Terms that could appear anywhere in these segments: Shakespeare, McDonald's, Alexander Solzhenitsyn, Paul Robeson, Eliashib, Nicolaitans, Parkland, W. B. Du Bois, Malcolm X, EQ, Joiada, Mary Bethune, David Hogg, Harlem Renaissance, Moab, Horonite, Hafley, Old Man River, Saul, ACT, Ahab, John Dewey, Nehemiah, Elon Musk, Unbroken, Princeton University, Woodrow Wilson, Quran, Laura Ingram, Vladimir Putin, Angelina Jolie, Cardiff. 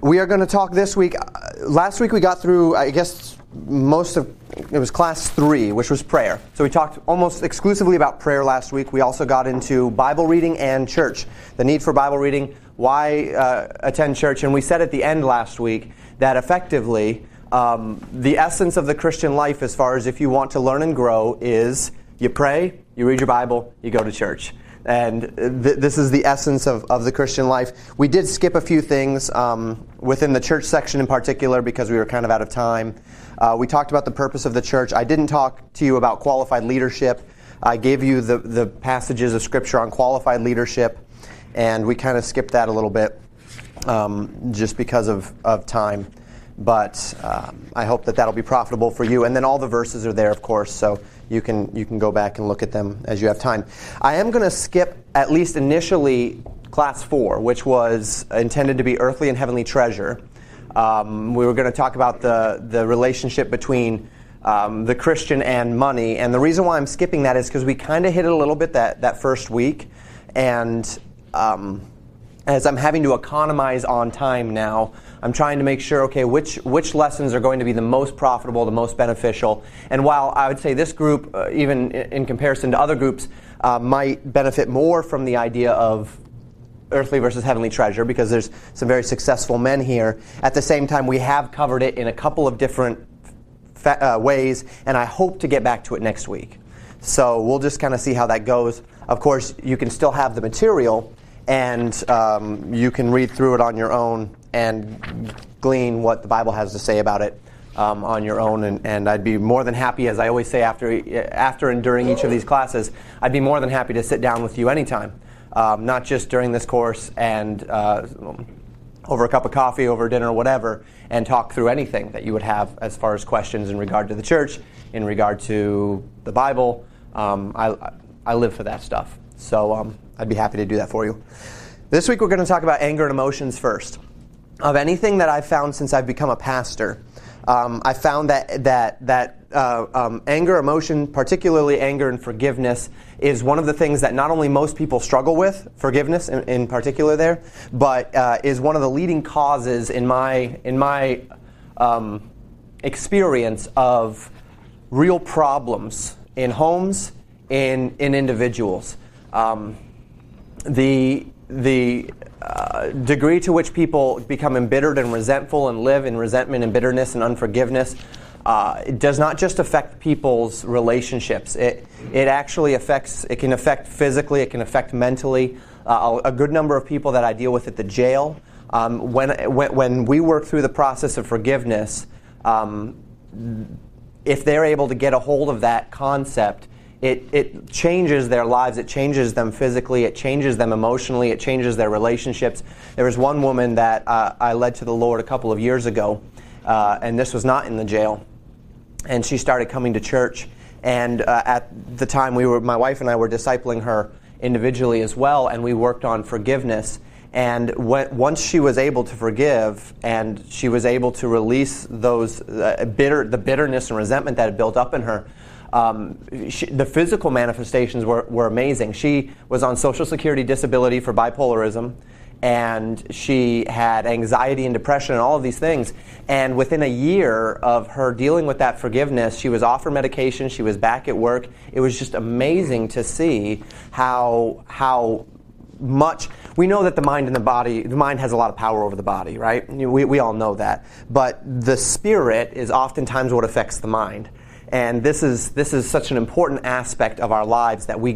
We are going to talk this week. Last week we got through, I guess, most of it was class 3, which was prayer. So we talked almost exclusively about prayer last week. We also got into Bible reading and church, the need for Bible reading, why attend church. And we said at the end last week that effectively the essence of the Christian life, as far as if you want to learn and grow, is you pray, you read your Bible, you go to church. And this is the essence of the Christian life. We did skip a few things within the church section in particular because we were kind of out of time. We talked about the purpose of the church. I didn't talk to you about qualified leadership. I gave you the passages of Scripture on qualified leadership, and we kind of skipped that a little bit just because of time. But I hope that that'll be profitable for you. And then all the verses are there, of course, so you can go back and look at them as you have time. I am going to skip, at least initially, Class 4, which was intended to be earthly and heavenly treasure. We were going to talk about the relationship between the Christian and money. And the reason why I'm skipping that is because we kind of hit it a little bit that first week. And as I'm having to economize on time now, I'm trying to make sure, okay, which lessons are going to be the most profitable, the most beneficial. And while I would say this group, even in comparison to other groups, might benefit more from the idea of earthly versus heavenly treasure, because there's some very successful men here, at the same time, we have covered it in a couple of different ways, and I hope to get back to it next week. So we'll just kind of see how that goes. Of course, you can still have the material, and you can read through it on your own and glean what the Bible has to say about it on your own. And I'd be more than happy, as I always say after and during each of these classes, I'd be more than happy to sit down with you anytime, not just during this course and over a cup of coffee, over dinner, whatever, and talk through anything that you would have as far as questions in regard to the church, in regard to the Bible. I live for that stuff. So I'd be happy to do that for you. This week we're going to talk about anger and emotions first. Of anything that I've found since I've become a pastor, I found that anger, emotion, particularly anger and forgiveness, is one of the things that not only most people struggle with, forgiveness in particular there, but is one of the leading causes in my experience of real problems in homes, in individuals. The degree to which people become embittered and resentful and live in resentment and bitterness and unforgiveness, it does not just affect people's relationships. It actually affects. It can affect physically. It can affect mentally. A good number of people that I deal with at the jail, when we work through the process of forgiveness, if they're able to get a hold of that concept, It changes their lives. It changes them physically. It changes them emotionally. It changes their relationships. There was one woman that I led to the Lord a couple of years ago, and this was not in the jail. And she started coming to church. And at the time, my wife and I were discipling her individually as well, and we worked on forgiveness. And once she was able to forgive, and she was able to release those the bitterness and resentment that had built up in her, the physical manifestations were amazing. She was on Social Security disability for bipolarism, and she had anxiety and depression and all of these things. And within a year of her dealing with that forgiveness, she was off her medication. She was back at work. It was just amazing to see how much. We know that the mind and the body, the mind has a lot of power over the body, right? We all know that. But the spirit is oftentimes what affects the mind. And this is such an important aspect of our lives that we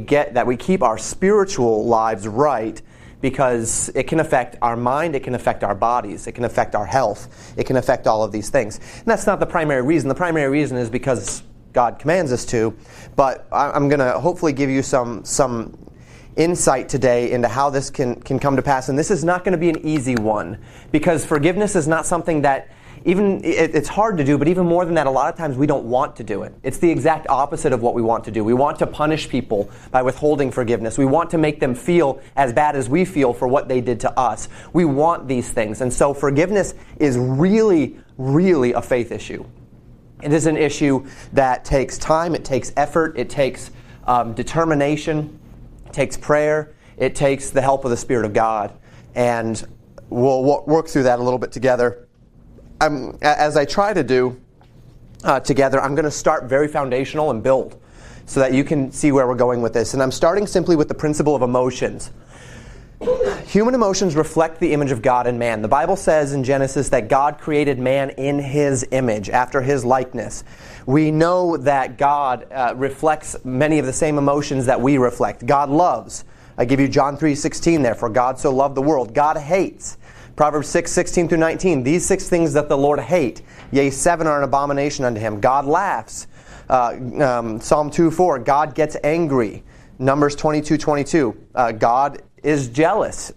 keep our spiritual lives right, because it can affect our mind, it can affect our bodies, it can affect our health, it can affect all of these things. And that's not the primary reason. The primary reason is because God commands us to. But I'm going to hopefully give you some insight today into how this can come to pass. And this is not going to be an easy one, because forgiveness is not something that. Even it's hard to do, but even more than that, a lot of times we don't want to do it. It's the exact opposite of what we want to do. We want to punish people by withholding forgiveness. We want to make them feel as bad as we feel for what they did to us. We want these things. And so forgiveness is really, really a faith issue. It is an issue that takes time, it takes effort, it takes determination, it takes prayer, it takes the help of the Spirit of God. And we'll work through that a little bit together. As I try to do together, I'm going to start very foundational and build so that you can see where we're going with this. And I'm starting simply with the principle of emotions. Human emotions reflect the image of God in man. The Bible says in Genesis that God created man in his image, after his likeness. We know that God reflects many of the same emotions that we reflect. God loves. I give you John 3:16 there, for God so loved the world. God hates. Proverbs 6:16 through 19, these six things that the Lord hate, yea, seven are an abomination unto him. God laughs. Psalm 2:4, God gets angry. Numbers 22:22, God is jealous.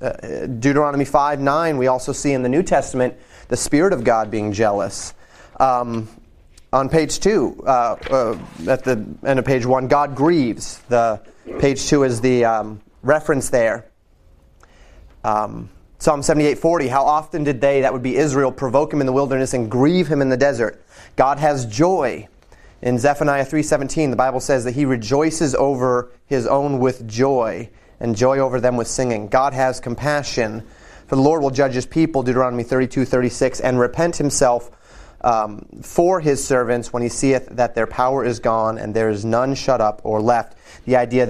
Deuteronomy 5:9, we also see in the New Testament the Spirit of God being jealous. On page 2, at the end of page 1, God grieves. The page 2 is the reference there. Psalm 78:40, how often did they, that would be Israel, provoke him in the wilderness and grieve him in the desert? God has joy. In Zephaniah 3:17, the Bible says that he rejoices over his own with joy, and joy over them with singing. God has compassion, for the Lord will judge his people, Deuteronomy 32:36, and repent himself for his servants when he seeth that their power is gone and there is none shut up or left. The idea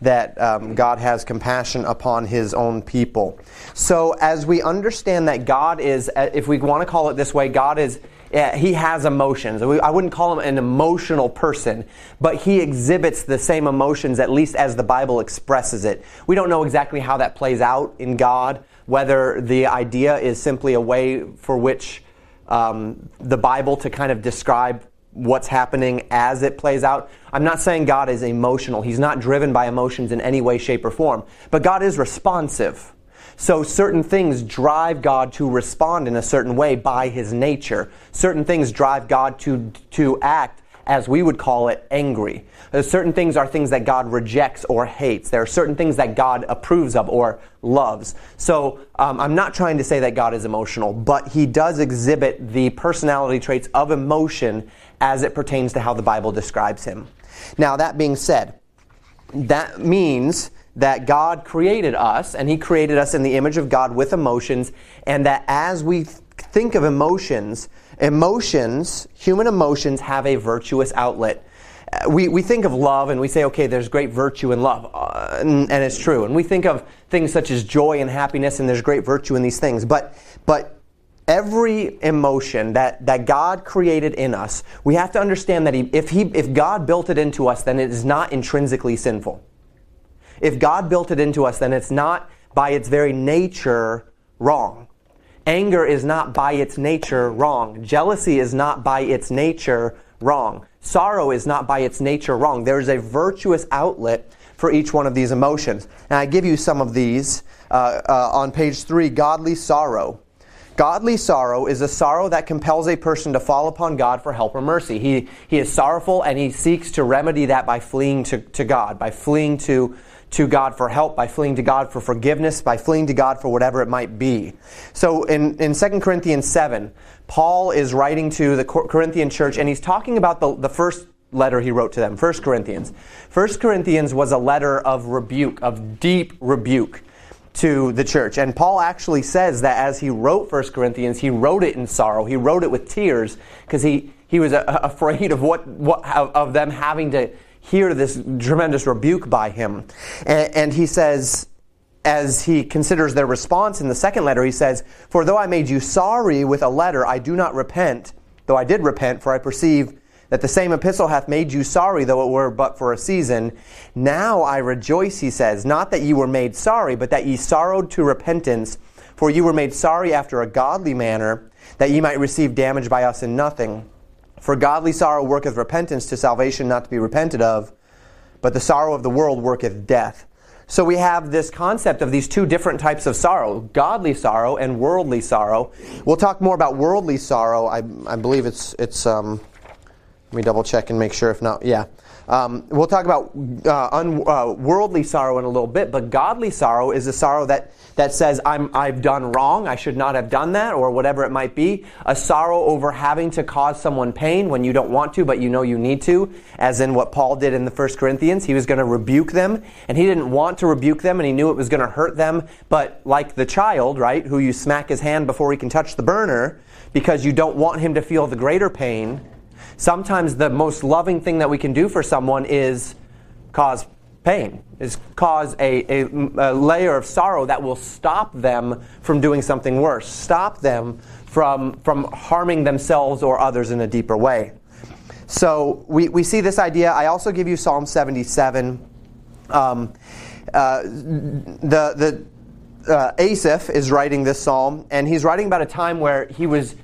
that God has compassion upon his own people. So as we understand that God is, if we want to call it this way, God is, he has emotions. I wouldn't call him an emotional person, but he exhibits the same emotions, at least as the Bible expresses it. We don't know exactly how that plays out in God, whether the idea is simply a way for which the Bible to kind of describe what's happening as it plays out. I'm not saying God is emotional. He's not driven by emotions in any way, shape, or form. But God is responsive. So certain things drive God to respond in a certain way by his nature. Certain things drive God to act, as we would call it, angry. Certain things are things that God rejects or hates. There are certain things that God approves of or loves. So I'm not trying to say that God is emotional, but he does exhibit the personality traits of emotion as it pertains to how the Bible describes him. Now, that being said, that means that God created us, and he created us in the image of God with emotions, and that as we think of emotions, human emotions have a virtuous outlet. We think of love, and we say, okay, there's great virtue in love, and it's true. And we think of things such as joy and happiness, and there's great virtue in these things. But every emotion that God created in us, we have to understand that if God built it into us, then it is not intrinsically sinful. If God built it into us, then it's not by its very nature wrong. Anger is not by its nature wrong. Jealousy is not by its nature wrong. Sorrow is not by its nature wrong. There is a virtuous outlet for each one of these emotions. And I give you some of these on page 3, godly sorrow. Godly sorrow is a sorrow that compels a person to fall upon God for help or mercy. He is sorrowful, and he seeks to remedy that by fleeing to God, by fleeing to God for help, by fleeing to God for forgiveness, by fleeing to God for whatever it might be. So in 2 Corinthians 7, Paul is writing to the Corinthian church, and he's talking about the first letter he wrote to them, 1 Corinthians. 1 Corinthians was a letter of rebuke, of deep rebuke to the church. And Paul actually says that as he wrote 1 Corinthians, he wrote it in sorrow. He wrote it with tears, because he was afraid of of them having to hear this tremendous rebuke by him. And he says, as he considers their response in the second letter, he says, "For though I made you sorry with a letter, I do not repent, though I did repent, for I perceive that the same epistle hath made you sorry, though it were but for a season. Now I rejoice," he says, "not that ye were made sorry, but that ye sorrowed to repentance, for ye were made sorry after a godly manner, that ye might receive damage by us in nothing. For godly sorrow worketh repentance to salvation not to be repented of, but the sorrow of the world worketh death." So we have this concept of these two different types of sorrow, godly sorrow and worldly sorrow. We'll talk more about worldly sorrow. I believe it's let me double check and make sure if not. Yeah. We'll talk about worldly sorrow in a little bit, but godly sorrow is a sorrow that says, I've done wrong, I should not have done that, or whatever it might be. A sorrow over having to cause someone pain when you don't want to, but you know you need to, as in what Paul did in the 1 Corinthians. He was going to rebuke them, and he didn't want to rebuke them, and he knew it was going to hurt them, but like the child, right, who you smack his hand before he can touch the burner, because you don't want him to feel the greater pain. Sometimes the most loving thing that we can do for someone is cause pain, is cause a layer of sorrow that will stop them from doing something worse, stop them from harming themselves or others in a deeper way. So we see this idea. I also give you Psalm 77. Asaph is writing this psalm, and he's writing about a time where he was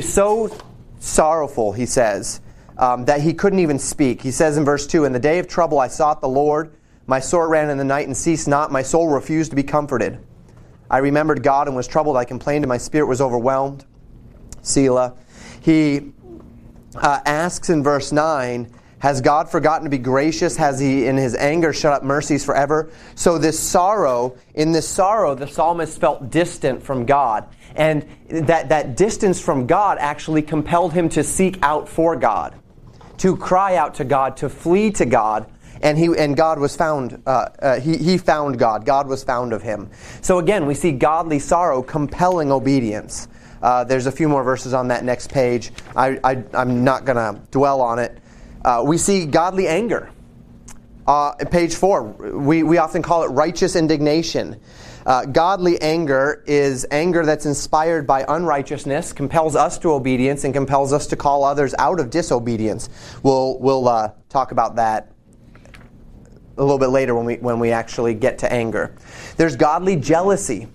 so sorrowful, he says, that he couldn't even speak. He says in verse 2, "In the day of trouble I sought the Lord. My sword ran in the night and ceased not. My soul refused to be comforted. I remembered God and was troubled. I complained and my spirit was overwhelmed." Selah. He asks in verse 9, "Has God forgotten to be gracious? Has he in his anger shut up mercies forever?" So in this sorrow, the psalmist felt distant from God. And that distance from God actually compelled him to seek out for God, to cry out to God, to flee to God. And God was found. He found God. God was found of him. So again, we see godly sorrow compelling obedience. There's a few more verses on that next page. I'm not going to dwell on it. We see godly anger. Page 4, we often call it righteous indignation. Godly anger is anger that's inspired by unrighteousness, compels us to obedience, and compels us to call others out of disobedience. We'll talk about that a little bit later when we actually get to anger. There's godly jealousy.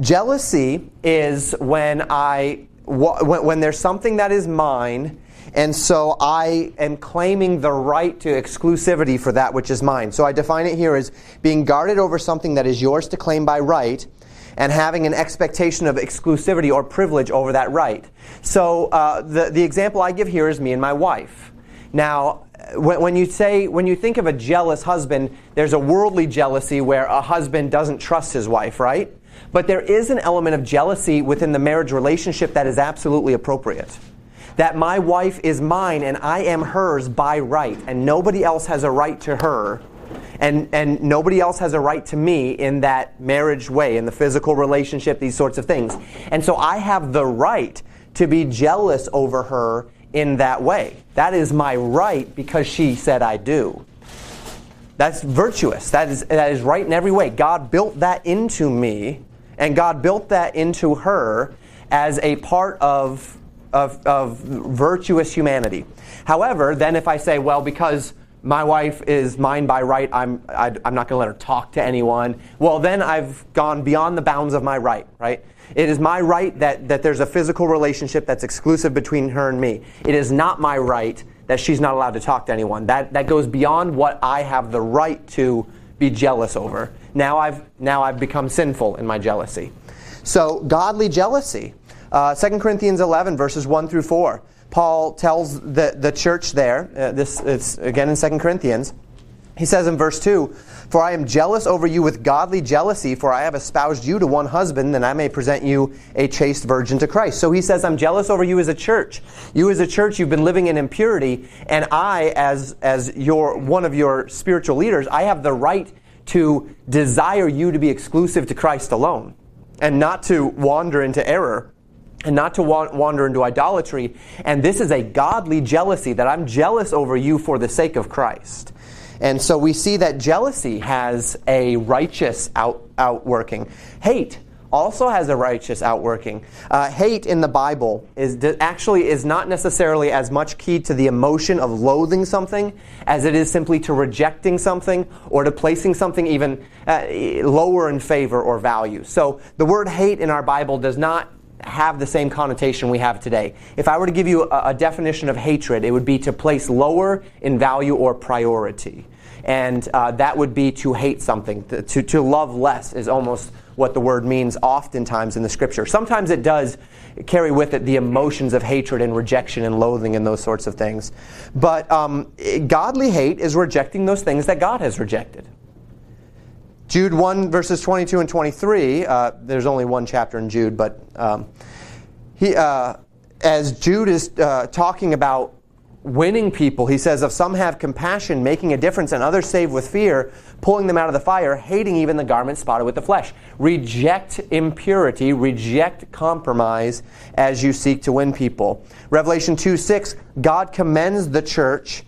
Jealousy is when there's something that is mine, and so I am claiming the right to exclusivity for that which is mine. So I define it here as being guarded over something that is yours to claim by right and having an expectation of exclusivity or privilege over that right. So the example I give here is me and my wife. Now, when you think of a jealous husband, there's a worldly jealousy where a husband doesn't trust his wife, right? But there is an element of jealousy within the marriage relationship that is absolutely appropriate. That my wife is mine and I am hers by right, and nobody else has a right to her, and nobody else has a right to me in that marriage way, in the physical relationship, these sorts of things. And so I have the right to be jealous over her in that way. That is my right because she said I do. That's virtuous. That is right in every way. God built that into me, and God built that into her as a part of virtuous humanity. However, then if I say, well, because my wife is mine by right, I'm not going to let her talk to anyone, well, then I've gone beyond the bounds of my right, right? It is my right that there's a physical relationship that's exclusive between her and me. It is not my right that she's not allowed to talk to anyone. That goes beyond what I have the right to be jealous over. Now I've become sinful in my jealousy. So godly jealousy. 2 Corinthians 11, verses 1 through 4. Paul tells the church there, it's again in 2 Corinthians, he says in verse 2, "For I am jealous over you with godly jealousy, for I have espoused you to one husband, that I may present you a chaste virgin to Christ." So he says, I'm jealous over you as a church. You as a church, you've been living in impurity, and I, as one of your spiritual leaders, I have the right to desire you to be exclusive to Christ alone, and not to wander into error, and not to wander into idolatry. And this is a godly jealousy, that I'm jealous over you for the sake of Christ. And so we see that jealousy has a righteous outworking. Hate also has a righteous outworking. Hate in the Bible is not necessarily as much key to the emotion of loathing something as it is simply to rejecting something or to placing something even lower in favor or value. So the word hate in our Bible does not have the same connotation we have today. If I were to give you a definition of hatred, it would be to place lower in value or priority. and that would be to hate something. To love less is almost what the word means oftentimes in the Scripture. Sometimes it does carry with it the emotions of hatred and rejection and loathing and those sorts of things. But godly hate is rejecting those things that God has rejected. Jude 1, verses 22 and 23, there's only one chapter in Jude, but as Jude is talking about winning people, he says, "Of some have compassion, making a difference, and others save with fear, pulling them out of the fire, hating even the garment spotted with the flesh." Reject impurity, reject compromise as you seek to win people. Revelation 2:6, God commends the church.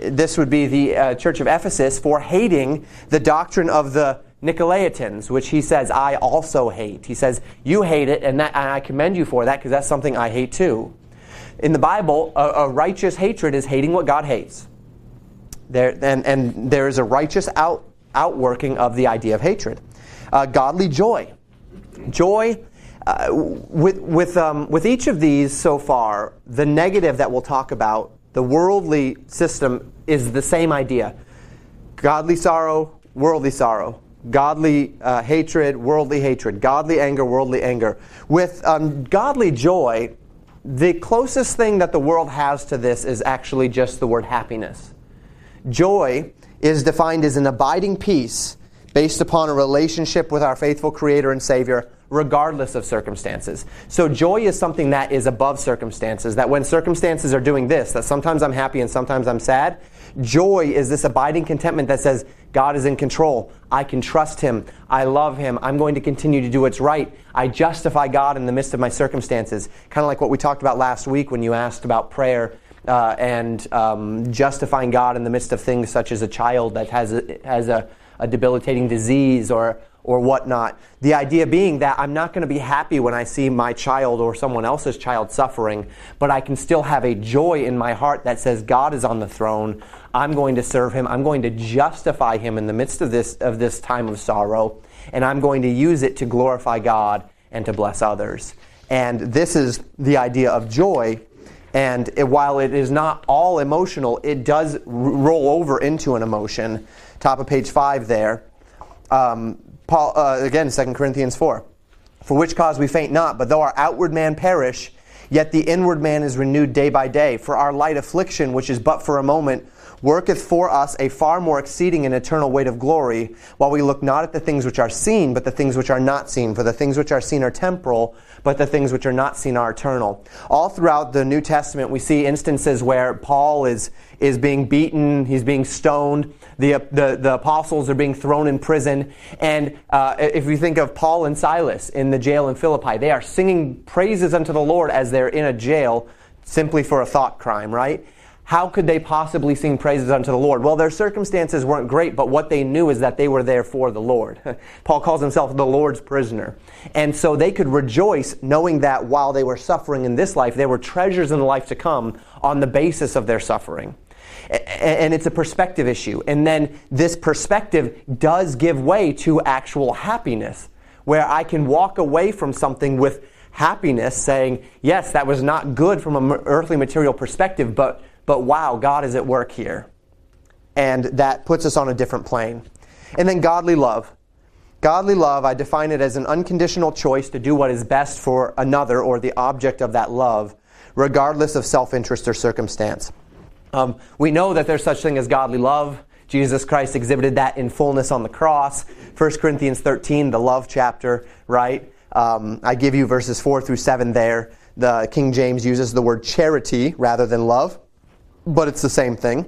This would be the church of Ephesus for hating the doctrine of the Nicolaitans, which he says, "I also hate." He says, "You hate it, and I commend you for that, because that's something I hate too." In the Bible, a righteous hatred is hating what God hates. And there is a righteous outworking of the idea of hatred. Godly joy. Joy. With each of these so far, the negative that we'll talk about, the worldly system, is the same idea. Godly sorrow, worldly sorrow. Godly hatred, worldly hatred. Godly anger, worldly anger. With godly joy, the closest thing that the world has to this is actually just the word happiness. Joy is defined as an abiding peace based upon a relationship with our faithful Creator and Savior, regardless of circumstances. So joy is something that is above circumstances, that when circumstances are doing this, that sometimes I'm happy and sometimes I'm sad, joy is this abiding contentment that says, God is in control. I can trust Him. I love Him. I'm going to continue to do what's right. I justify God in the midst of my circumstances. Kind of like what we talked about last week when you asked about prayer and justifying God in the midst of things such as a child that has a debilitating disease or whatnot. The idea being that I'm not going to be happy when I see my child or someone else's child suffering, but I can still have a joy in my heart that says God is on the throne. I'm going to serve Him. I'm going to justify Him in the midst of this time of sorrow, and I'm going to use it to glorify God and to bless others. And this is the idea of joy. And while it is not all emotional, it does roll over into an emotion. Top of page 5 there. Paul, again, 2 Corinthians 4. "For which cause we faint not, but though our outward man perish, yet the inward man is renewed day by day. For our light affliction, which is but for a moment, worketh for us a far more exceeding and eternal weight of glory, while we look not at the things which are seen, but the things which are not seen. For the things which are seen are temporal, but the things which are not seen are eternal." All throughout the New Testament, we see instances where Paul is being beaten, he's being stoned, the apostles are being thrown in prison. And if you think of Paul and Silas in the jail in Philippi, they are singing praises unto the Lord as they're in a jail simply for a thought crime, right? How could they possibly sing praises unto the Lord? Well, their circumstances weren't great, but what they knew is that they were there for the Lord. Paul calls himself the Lord's prisoner. And so they could rejoice knowing that while they were suffering in this life, there were treasures in the life to come on the basis of their suffering. And it's a perspective issue. And then this perspective does give way to actual happiness, where I can walk away from something with happiness, saying, yes, that was not good from an earthly material perspective, but wow, God is at work here. And that puts us on a different plane. And then godly love. Godly love, I define it as an unconditional choice to do what is best for another or the object of that love, regardless of self-interest or circumstance. We know that there's such thing as godly love. Jesus Christ exhibited that in fullness on the cross. 1 Corinthians 13, the love chapter, right? I give you verses 4 through 7 there. The King James uses the word charity rather than love, but it's the same thing.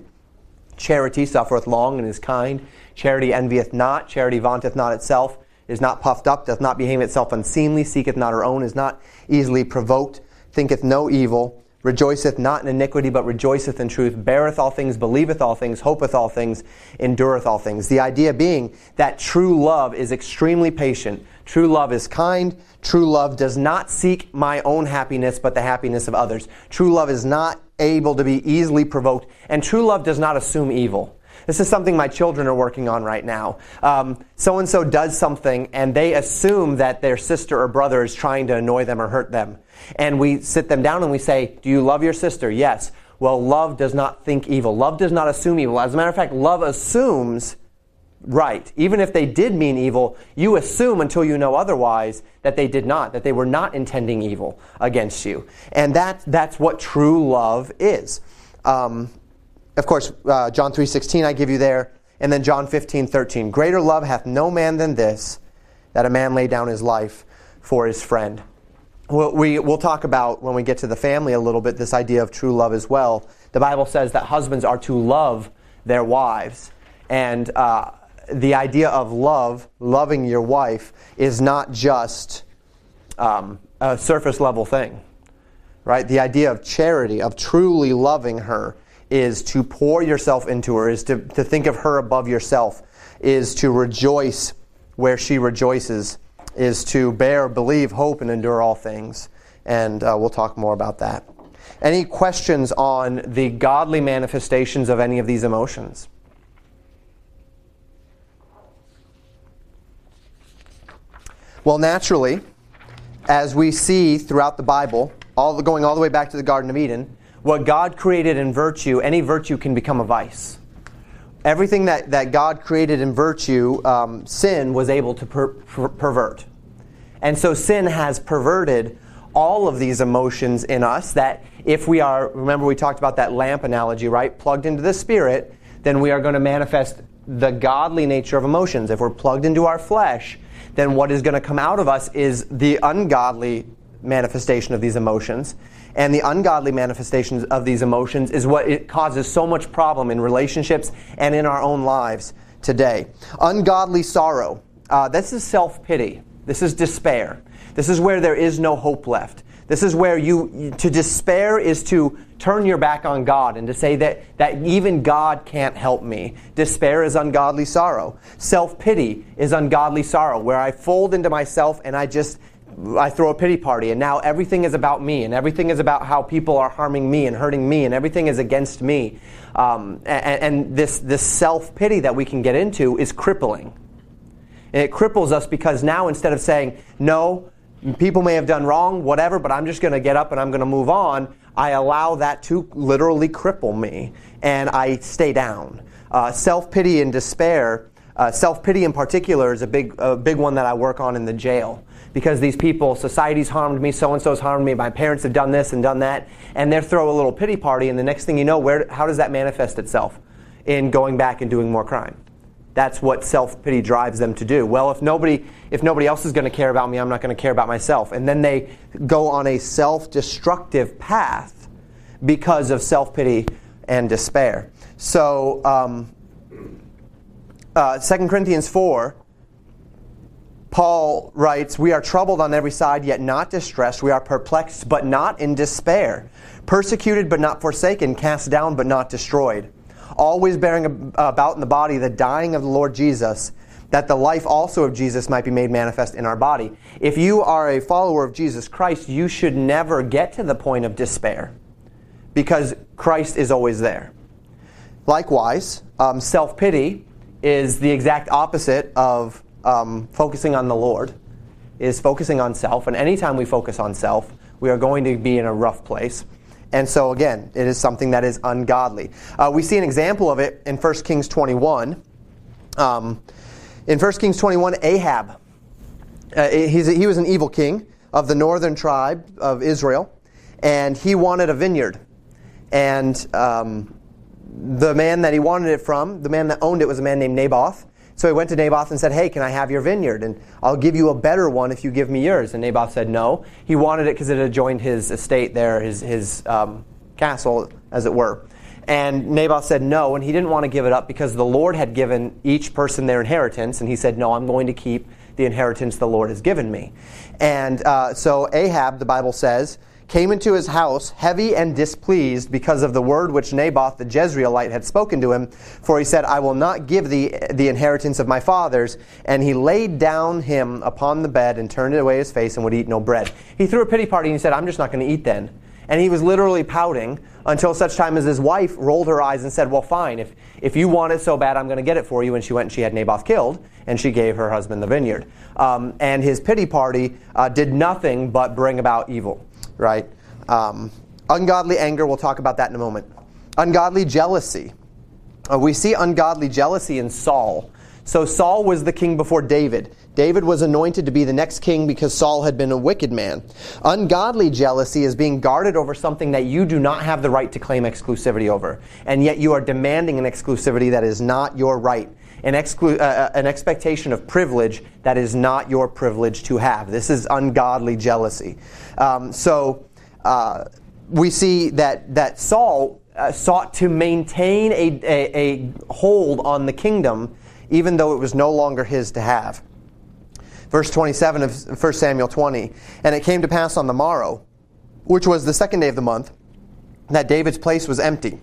Charity suffereth long and is kind. Charity envieth not. Charity vaunteth not itself, is not puffed up, doth not behave itself unseemly, seeketh not her own, is not easily provoked, thinketh no evil, rejoiceth not in iniquity, but rejoiceth in truth, beareth all things, believeth all things, hopeth all things, endureth all things. The idea being that true love is extremely patient. True love is kind. True love does not seek my own happiness, but the happiness of others. True love is not able to be easily provoked, and true love does not assume evil. This is something my children are working on right now. So-and-so does something, and they assume that their sister or brother is trying to annoy them or hurt them. And we sit them down and we say, do you love your sister? Yes. well, love does not think evil. Love does not assume evil. As a matter of fact, love assumes right. Even if they did mean evil, you assume until you know otherwise that they did not, that they were not intending evil against you. And that's what true love is. Of course, John 3:16 I give you there. And then John 15:13. Greater love hath no man than this, that a man lay down his life for his friend. We'll talk about, when we get to the family a little bit, this idea of true love as well. The Bible says that husbands are to love their wives. And the idea of love, loving your wife, is not just a surface-level thing, right? The idea of charity, of truly loving her, is to pour yourself into her, is to think of her above yourself, is to rejoice where she rejoices, is to bear, believe, hope, and endure all things. And we'll talk more about that. Any questions on the godly manifestations of any of these emotions? Well, naturally, as we see throughout the Bible, going all the way back to the Garden of Eden, what God created in virtue, any virtue can become a vice. Everything that God created in virtue, sin was able to pervert. And so sin has perverted all of these emotions in us, that if we are, remember we talked about that lamp analogy, right? Plugged into the Spirit, then we are going to manifest the godly nature of emotions. If we're plugged into our flesh, then what is going to come out of us is the ungodly manifestation of these emotions. And the ungodly manifestations of these emotions is what it causes so much problem in relationships and in our own lives today. Ungodly sorrow. This is self-pity. This is despair. This is where there is no hope left. This is where to despair is to turn your back on God and to say that even God can't help me. Despair is ungodly sorrow. Self-pity is ungodly sorrow, where I fold into myself and I throw a pity party, and now everything is about me, and everything is about how people are harming me and hurting me, and everything is against me. And this self-pity that we can get into is crippling. And it cripples us because now, instead of saying, no, people may have done wrong, whatever, but I'm just going to get up and I'm going to move on, I allow that to literally cripple me, and I stay down. Self-pity and despair, self-pity in particular is a big one that I work on in the jail, because these people, society's harmed me, so-and-so's harmed me, my parents have done this and done that, and they throw a little pity party, and the next thing you know, how does that manifest itself? In going back and doing more crime. That's what self-pity drives them to do. Well, if nobody else is going to care about me, I'm not going to care about myself. And then they go on a self-destructive path because of self-pity and despair. So 2 Corinthians 4, Paul writes, "We are troubled on every side, yet not distressed. We are perplexed, but not in despair. Persecuted, but not forsaken. Cast down, but not destroyed. Always bearing about in the body the dying of the Lord Jesus, that the life also of Jesus might be made manifest in our body." If you are a follower of Jesus Christ, you should never get to the point of despair, because Christ is always there. Likewise, self-pity is the exact opposite of focusing on the Lord, is focusing on self. And anytime we focus on self, we are going to be in a rough place. And so again, it is something that is ungodly. We see an example of it in 1 Kings 21. In 1 Kings 21, Ahab, he was an evil king of the northern tribe of Israel, and he wanted a vineyard. And the man that he wanted it from, the man that owned it, was a man named Naboth. So he went to Naboth and said, "Hey, can I have your vineyard? And I'll give you a better one if you give me yours." And Naboth said no. He wanted it because it adjoined his estate there, his castle, as it were. And Naboth said no, and he didn't want to give it up because the Lord had given each person their inheritance. And he said, "No, I'm going to keep the inheritance the Lord has given me." And so Ahab, the Bible says, came into his house heavy and displeased because of the word which Naboth the Jezreelite had spoken to him. For he said, "I will not give thee the inheritance of my fathers." And he laid down him upon the bed and turned away his face and would eat no bread. He threw a pity party and he said, "I'm just not going to eat then." And he was literally pouting until such time as his wife rolled her eyes and said, "Well, fine, if you want it so bad, I'm going to get it for you." And she went and she had Naboth killed, and she gave her husband the vineyard. And his pity party did nothing but bring about evil. Right? Ungodly anger, we'll talk about that in a moment. Ungodly jealousy. We see ungodly jealousy in Saul. So Saul was the king before David. David was anointed to be the next king because Saul had been a wicked man. Ungodly jealousy is being guarded over something that you do not have the right to claim exclusivity over. And yet you are demanding an exclusivity that is not your right. An expectation of privilege that is not your privilege to have. This is ungodly jealousy. We see that Saul sought to maintain a hold on the kingdom, even though it was no longer his to have. Verse 27 of 1 Samuel 20, "And it came to pass on the morrow, which was the second day of the month, that David's place was empty.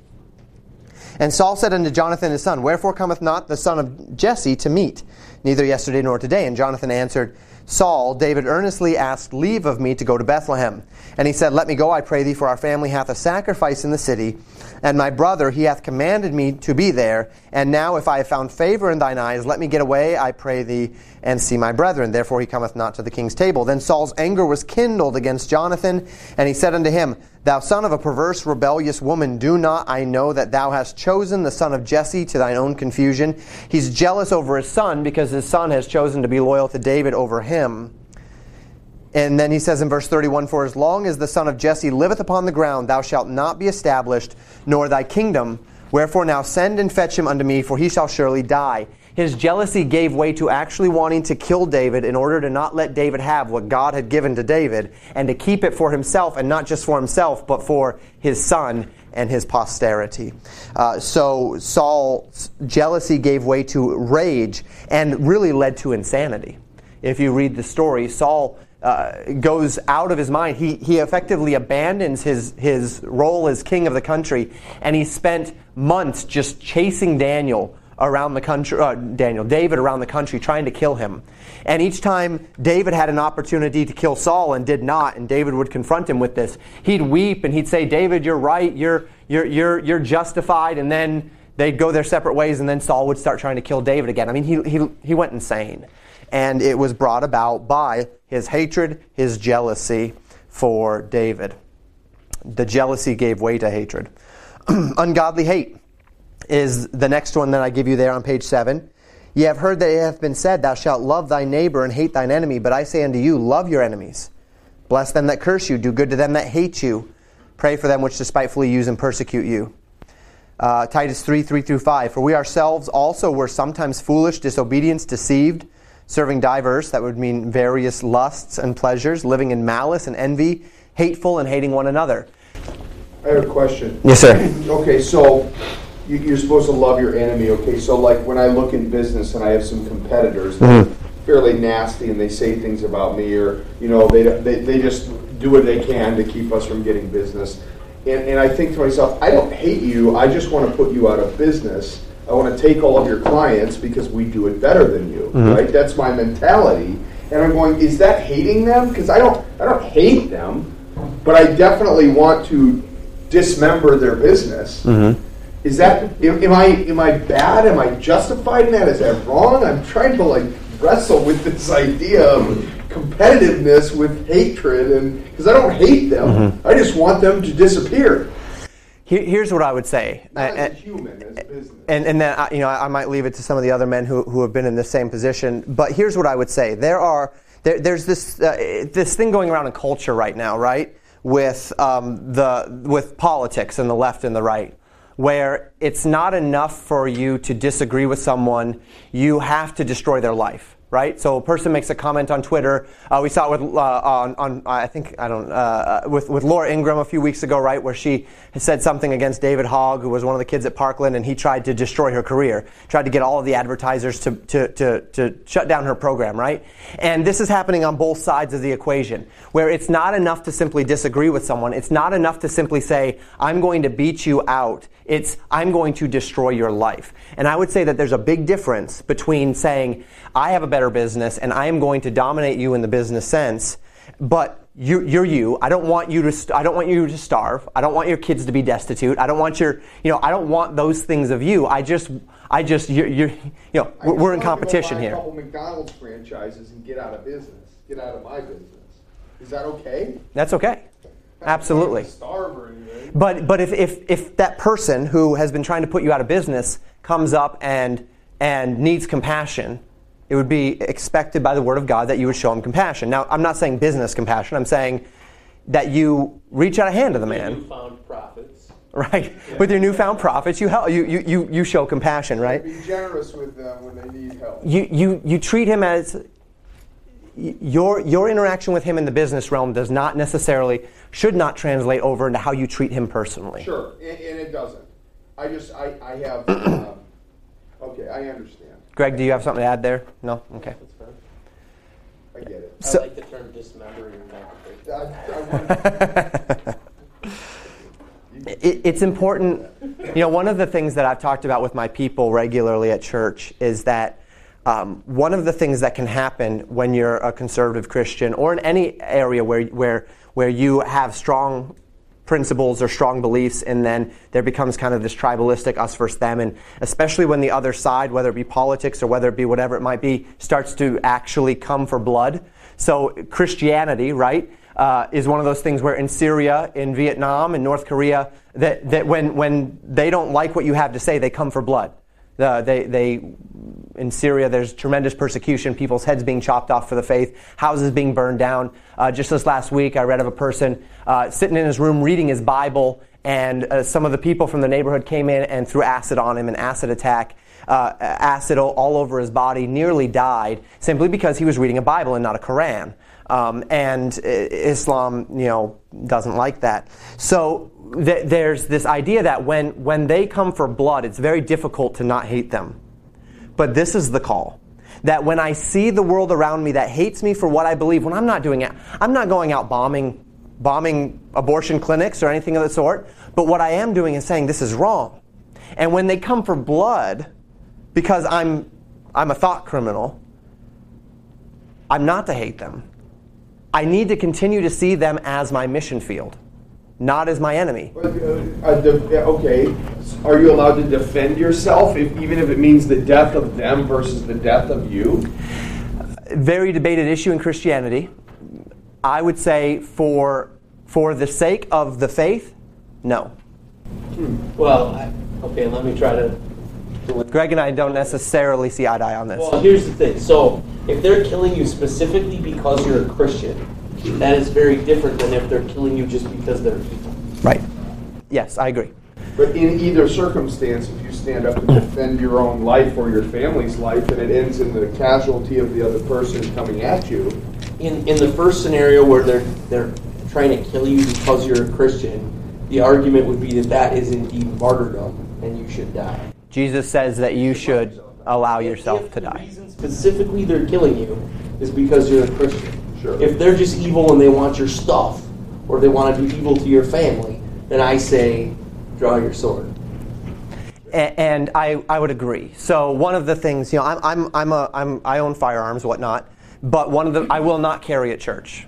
And Saul said unto Jonathan his son, Wherefore cometh not the son of Jesse to meat, neither yesterday nor today? And Jonathan answered Saul, David earnestly asked leave of me to go to Bethlehem. And he said, Let me go, I pray thee, for our family hath a sacrifice in the city, and my brother, he hath commanded me to be there. And now if I have found favor in thine eyes, let me get away, I pray thee, and see my brethren. Therefore he cometh not to the king's table. Then Saul's anger was kindled against Jonathan, and he said unto him, Thou son of a perverse, rebellious woman, do not I know that thou hast chosen the son of Jesse to thine own confusion?" He's jealous over his son because his son has chosen to be loyal to David over him. And then he says in verse 31, "For as long as the son of Jesse liveth upon the ground, thou shalt not be established, nor thy kingdom. Wherefore now send and fetch him unto me, for he shall surely die." His jealousy gave way to actually wanting to kill David in order to not let David have what God had given to David and to keep it for himself, and not just for himself, but for his son and his posterity. So Saul's jealousy gave way to rage and really led to insanity. If you read the story, Saul goes out of his mind. He effectively abandons his role as king of the country, and he spent months just chasing David around the country, trying to kill him. And each time David had an opportunity to kill Saul and did not, and David would confront him with this, he'd weep and he'd say, "David, you're right, you're justified." And then they'd go their separate ways, and then Saul would start trying to kill David again. I mean, he went insane, and it was brought about by his hatred, his jealousy for David. The jealousy gave way to hatred. Ungodly hate is the next one that I give you there on page 7. "Ye have heard that it hath been said, Thou shalt love thy neighbor and hate thine enemy. But I say unto you, love your enemies. Bless them that curse you. Do good to them that hate you. Pray for them which despitefully use and persecute you." Titus 3:3-5. "For we ourselves also were sometimes foolish, disobedient, deceived, serving diverse," that would mean various lusts and pleasures, "living in malice and envy, hateful and hating one another." I have a question. Yes, sir. Okay, so you're supposed to love your enemy, okay? So like when I look in business and I have some competitors that are fairly nasty and they say things about me, or they just do what they can to keep us from getting business. And I think to myself, I don't hate you, I just want to put you out of business. I want to take all of your clients because we do it better than you, right? That's my mentality. And I'm going, is that hating them? Because I don't hate them, but I definitely want to dismember their business. Mm-hmm. Is that, am I bad? Am I justified in that? Is that wrong? I'm trying to wrestle with this idea of competitiveness with hatred, and because I don't hate them, I just want them to disappear. Here's what I would say. Not as a human, as a business. And then I might leave it to some of the other men who have been in the same position. But here's what I would say: there's this thing going around in culture right now, right, with politics and the left and the right, where it's not enough for you to disagree with someone, you have to destroy their life, right? So a person makes a comment on Twitter. We saw it with Laura Ingram a few weeks ago, right, where she said something against David Hogg, who was one of the kids at Parkland, and he tried to destroy her career, tried to get all of the advertisers to shut down her program, right? And this is happening on both sides of the equation, where it's not enough to simply disagree with someone. It's not enough to simply say, "I'm going to beat you out." It's, "I'm going to destroy your life." And I would say that there's a big difference between saying, "I have a better business and I am going to dominate you in the business sense, but you're you. I don't want you to starve. I don't want your kids to be destitute. I don't want I don't want those things of you. I just we're in competition here. I want to buy a couple McDonald's franchises and get out of business. Get out of my business. Is that okay?" That's okay. Absolutely. But if that person who has been trying to put you out of business comes up and needs compassion, it would be expected by the Word of God that you would show him compassion. Now, I'm not saying business compassion. I'm saying that you reach out a hand to the man. With your newfound profits. Right. Yeah. With your newfound profits, you show compassion, right? Be generous with them when they need help. You treat him as... Your interaction with him in the business realm does not necessarily, should not translate over into how you treat him personally. Sure, and it doesn't. I have, okay, I understand. Greg, do you have something to add there? No? Okay. That's fair. I get it. So, I like the term dismembering. It's important. You know, one of the things that I've talked about with my people regularly at church is that one of the things that can happen when you're a conservative Christian or in any area where you have strong principles or strong beliefs, and then there becomes kind of this tribalistic us versus them, and especially when the other side, whether it be politics or whether it be whatever it might be, starts to actually come for blood. So Christianity, right, is one of those things where in Syria, in Vietnam, in North Korea, that when they don't like what you have to say, they come for blood. In Syria, there's tremendous persecution, people's heads being chopped off for the faith, houses being burned down. Just this last week, I read of a person sitting in his room reading his Bible, and some of the people from the neighborhood came in and threw acid on him, an acid attack, acid all over his body, nearly died, simply because he was reading a Bible and not a Quran. And Islam, doesn't like that. So there's this idea that when they come for blood, it's very difficult to not hate them. But this is the call. That when I see the world around me that hates me for what I believe, when I'm not doing it, I'm not going out bombing abortion clinics or anything of the sort, but what I am doing is saying this is wrong. And when they come for blood, because I'm a thought criminal, I'm not to hate them. I need to continue to see them as my mission field, not as my enemy. Okay, are you allowed to defend yourself, even if it means the death of them versus the death of you? Very debated issue in Christianity. I would say for the sake of the faith, no. Well, okay, let me try to... Greg and I don't necessarily see eye to eye on this. Well, here's the thing. So, if they're killing you specifically because you're a Christian, that is very different than if they're killing you just because they're evil. Right. Yes, I agree. But in either circumstance, if you stand up and defend your own life or your family's life, and it ends in the casualty of the other person coming at you. In the first scenario where they're trying to kill you because you're a Christian, the argument would be that is indeed martyrdom and you should die. Jesus says that you should allow yourself to die. If the reason specifically they're killing you is because you're a Christian. Sure. If they're just evil and they want your stuff, or they want to do evil to your family, then I say, draw your sword. And I would agree. So one of the things, I own firearms, whatnot, but I will not carry at church.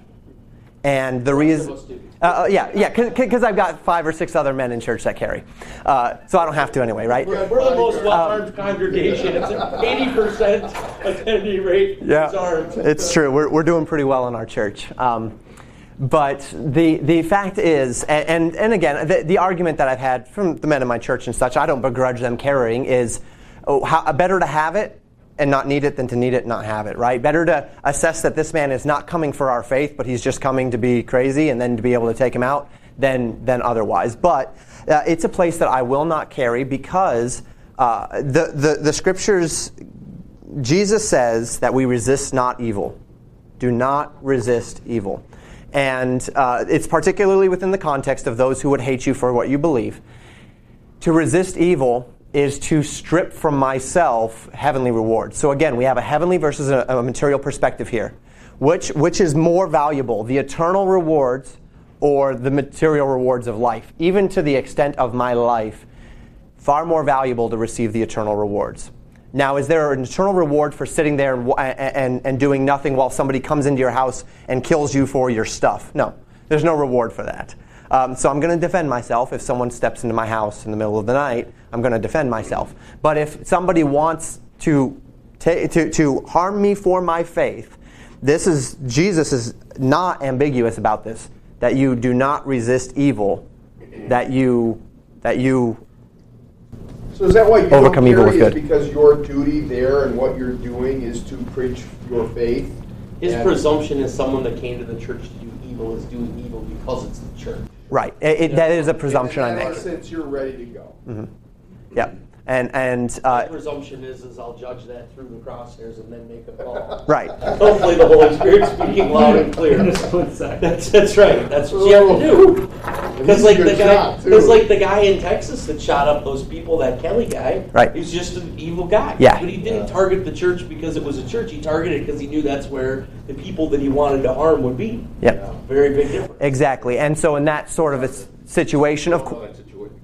And the reason, because I've got 5 or 6 other men in church that carry, so I don't have to anyway, right? We're the most well-armed congregation. It's 80% attendee rate is armed. It's true. We're doing pretty well in our church, but the fact is, and again, the argument that I've had from the men in my church and such, I don't begrudge them carrying, is better to have it and not need it than to need it and not have it, right? Better to assess that this man is not coming for our faith, but he's just coming to be crazy and then to be able to take him out than otherwise. But it's a place that I will not carry because the scriptures, Jesus says that we resist not evil. Do not resist evil. And it's particularly within the context of those who would hate you for what you believe. To resist evil is to strip from myself heavenly rewards. So again, we have a heavenly versus a material perspective here. Which is more valuable, the eternal rewards or the material rewards of life? Even to the extent of my life, far more valuable to receive the eternal rewards. Now, is there an eternal reward for sitting there and doing nothing while somebody comes into your house and kills you for your stuff? No, there's no reward for that. So I'm going to defend myself. If someone steps into my house in the middle of the night, I'm going to defend myself. But if somebody wants to harm me for my faith, Jesus is not ambiguous about this, that you do not resist evil, that you So is that why you overcome evil with good? Because your duty there and what you're doing is to preach your faith. His presumption is someone that came to the church to do evil is doing evil because it's the church. Right. That is a presumption I make. Since you're ready to go. Mm-hmm. Yeah. And the presumption is I'll judge that through the crosshairs and then make a call. Right. Hopefully the Holy Spirit's speaking loud and clear. That's right. That's what you have to do. Because like the guy in Texas that shot up those people, that Kelly guy, right. He's just an evil guy. Yeah. But he didn't target the church because it was a church. He targeted it because he knew that's where the people that he wanted to harm would be. Yep. You know, very big difference. Exactly. And so in that sort of a situation, of course.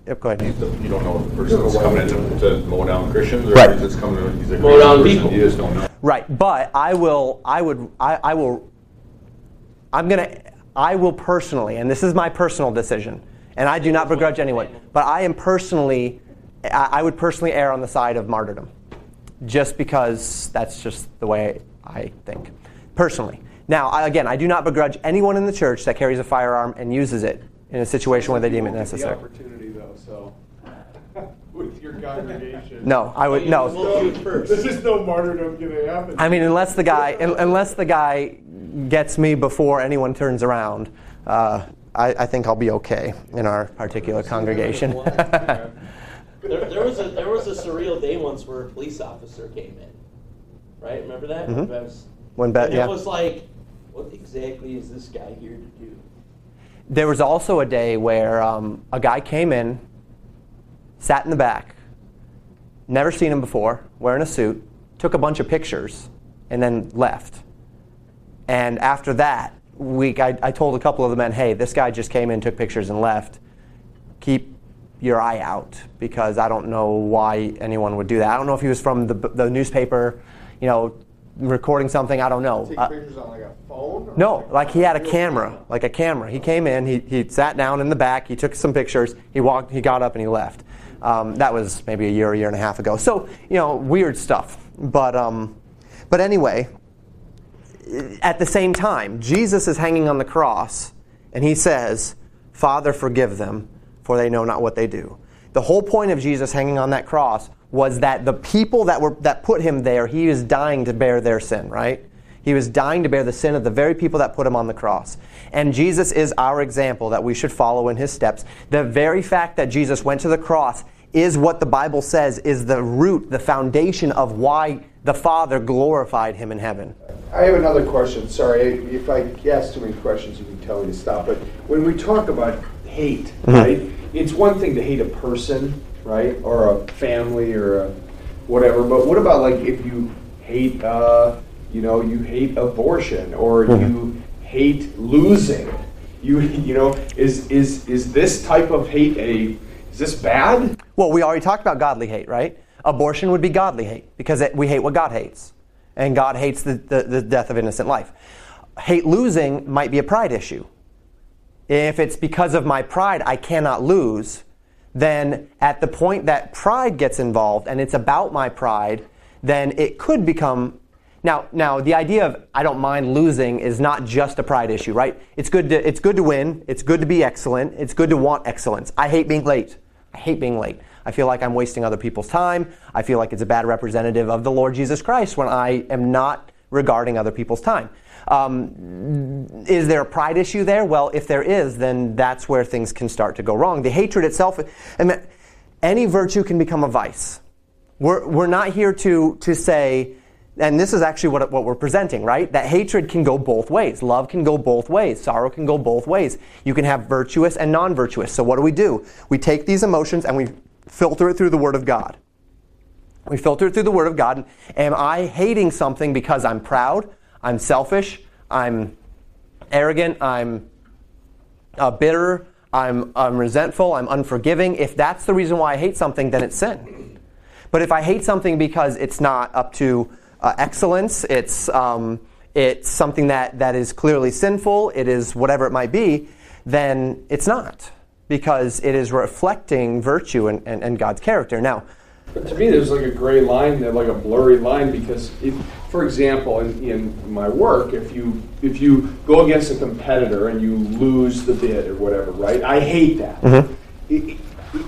Yep, go ahead. You don't know if the person is coming in to mow down Christians, or if it's coming in to mow down people. You just don't know. Right, but I will personally, and this is my personal decision, and I do not begrudge anyone, but I would personally err on the side of martyrdom, just because that's just the way I think, personally. Now, again, I do not begrudge anyone in the church that carries a firearm and uses it in a situation where they deem it necessary. So, with your congregation. No, I would no. This is no martyrdom going to happen. I mean, unless the guy gets me before anyone turns around, I think I'll be okay in our particular congregation. there was a surreal day once where a police officer came in. Right, remember that? Mm-hmm. It was like, what exactly is this guy here to do? There was also a day where a guy came in, sat in the back, never seen him before, wearing a suit, took a bunch of pictures, and then left. And after that week, I told a couple of the men, hey, this guy just came in, took pictures, and left. Keep your eye out, because I don't know why anyone would do that. I don't know if he was from the newspaper, you know, recording something, I don't know. Take pictures on like a phone? No, like he had a camera, like a camera. He came in, he sat down in the back, he took some pictures, he walked, he got up and he left. That was maybe a year and a half ago. So, you know, weird stuff. But anyway, at the same time, Jesus is hanging on the cross and he says, Father, forgive them, for they know not what they do. The whole point of Jesus hanging on that cross was that the people that put him there, he was dying to bear their sin, right? He was dying to bear the sin of the very people that put him on the cross. And Jesus is our example that we should follow in his steps. The very fact that Jesus went to the cross is what the Bible says is the root, the foundation of why the Father glorified him in heaven. I have another question. Sorry, if I ask too many questions, you can tell me to stop. But when we talk about hate, mm-hmm. right? It's one thing to hate a person, right, or a family, or a whatever. But what about like if you hate, you hate abortion, or you hate losing? Is this type of hate is this bad? Well, we already talked about godly hate, right? Abortion would be godly hate because we hate what God hates, and God hates the death of innocent life. Hate losing might be a pride issue. If it's because of my pride, I cannot lose. Then at the point that pride gets involved and it's about my pride, then it could become... Now the idea of I don't mind losing is not just a pride issue, right? It's good to win. It's good to be excellent. It's good to want excellence. I hate being late. I feel like I'm wasting other people's time. I feel like it's a bad representative of the Lord Jesus Christ when I am not regarding other people's time. Is there a pride issue there? Well, if there is, then that's where things can start to go wrong. The hatred itself, and any virtue can become a vice. We're not here to say, and this is actually what we're presenting, right? That hatred can go both ways. Love can go both ways. Sorrow can go both ways. You can have virtuous and non-virtuous. So what do? We take these emotions and we filter it through the Word of God. Am I hating something because I'm proud? I'm selfish, I'm arrogant, I'm bitter, I'm resentful, I'm unforgiving. If that's the reason why I hate something, then it's sin. But if I hate something because it's not up to excellence, it's something that is clearly sinful, it is whatever it might be, then it's not. Because it is reflecting virtue and God's character. Now, but to me, there's like a gray line there, like a blurry line, because if, for example, in my work, if you go against a competitor and you lose the bid or whatever, right? I hate that. Mm-hmm.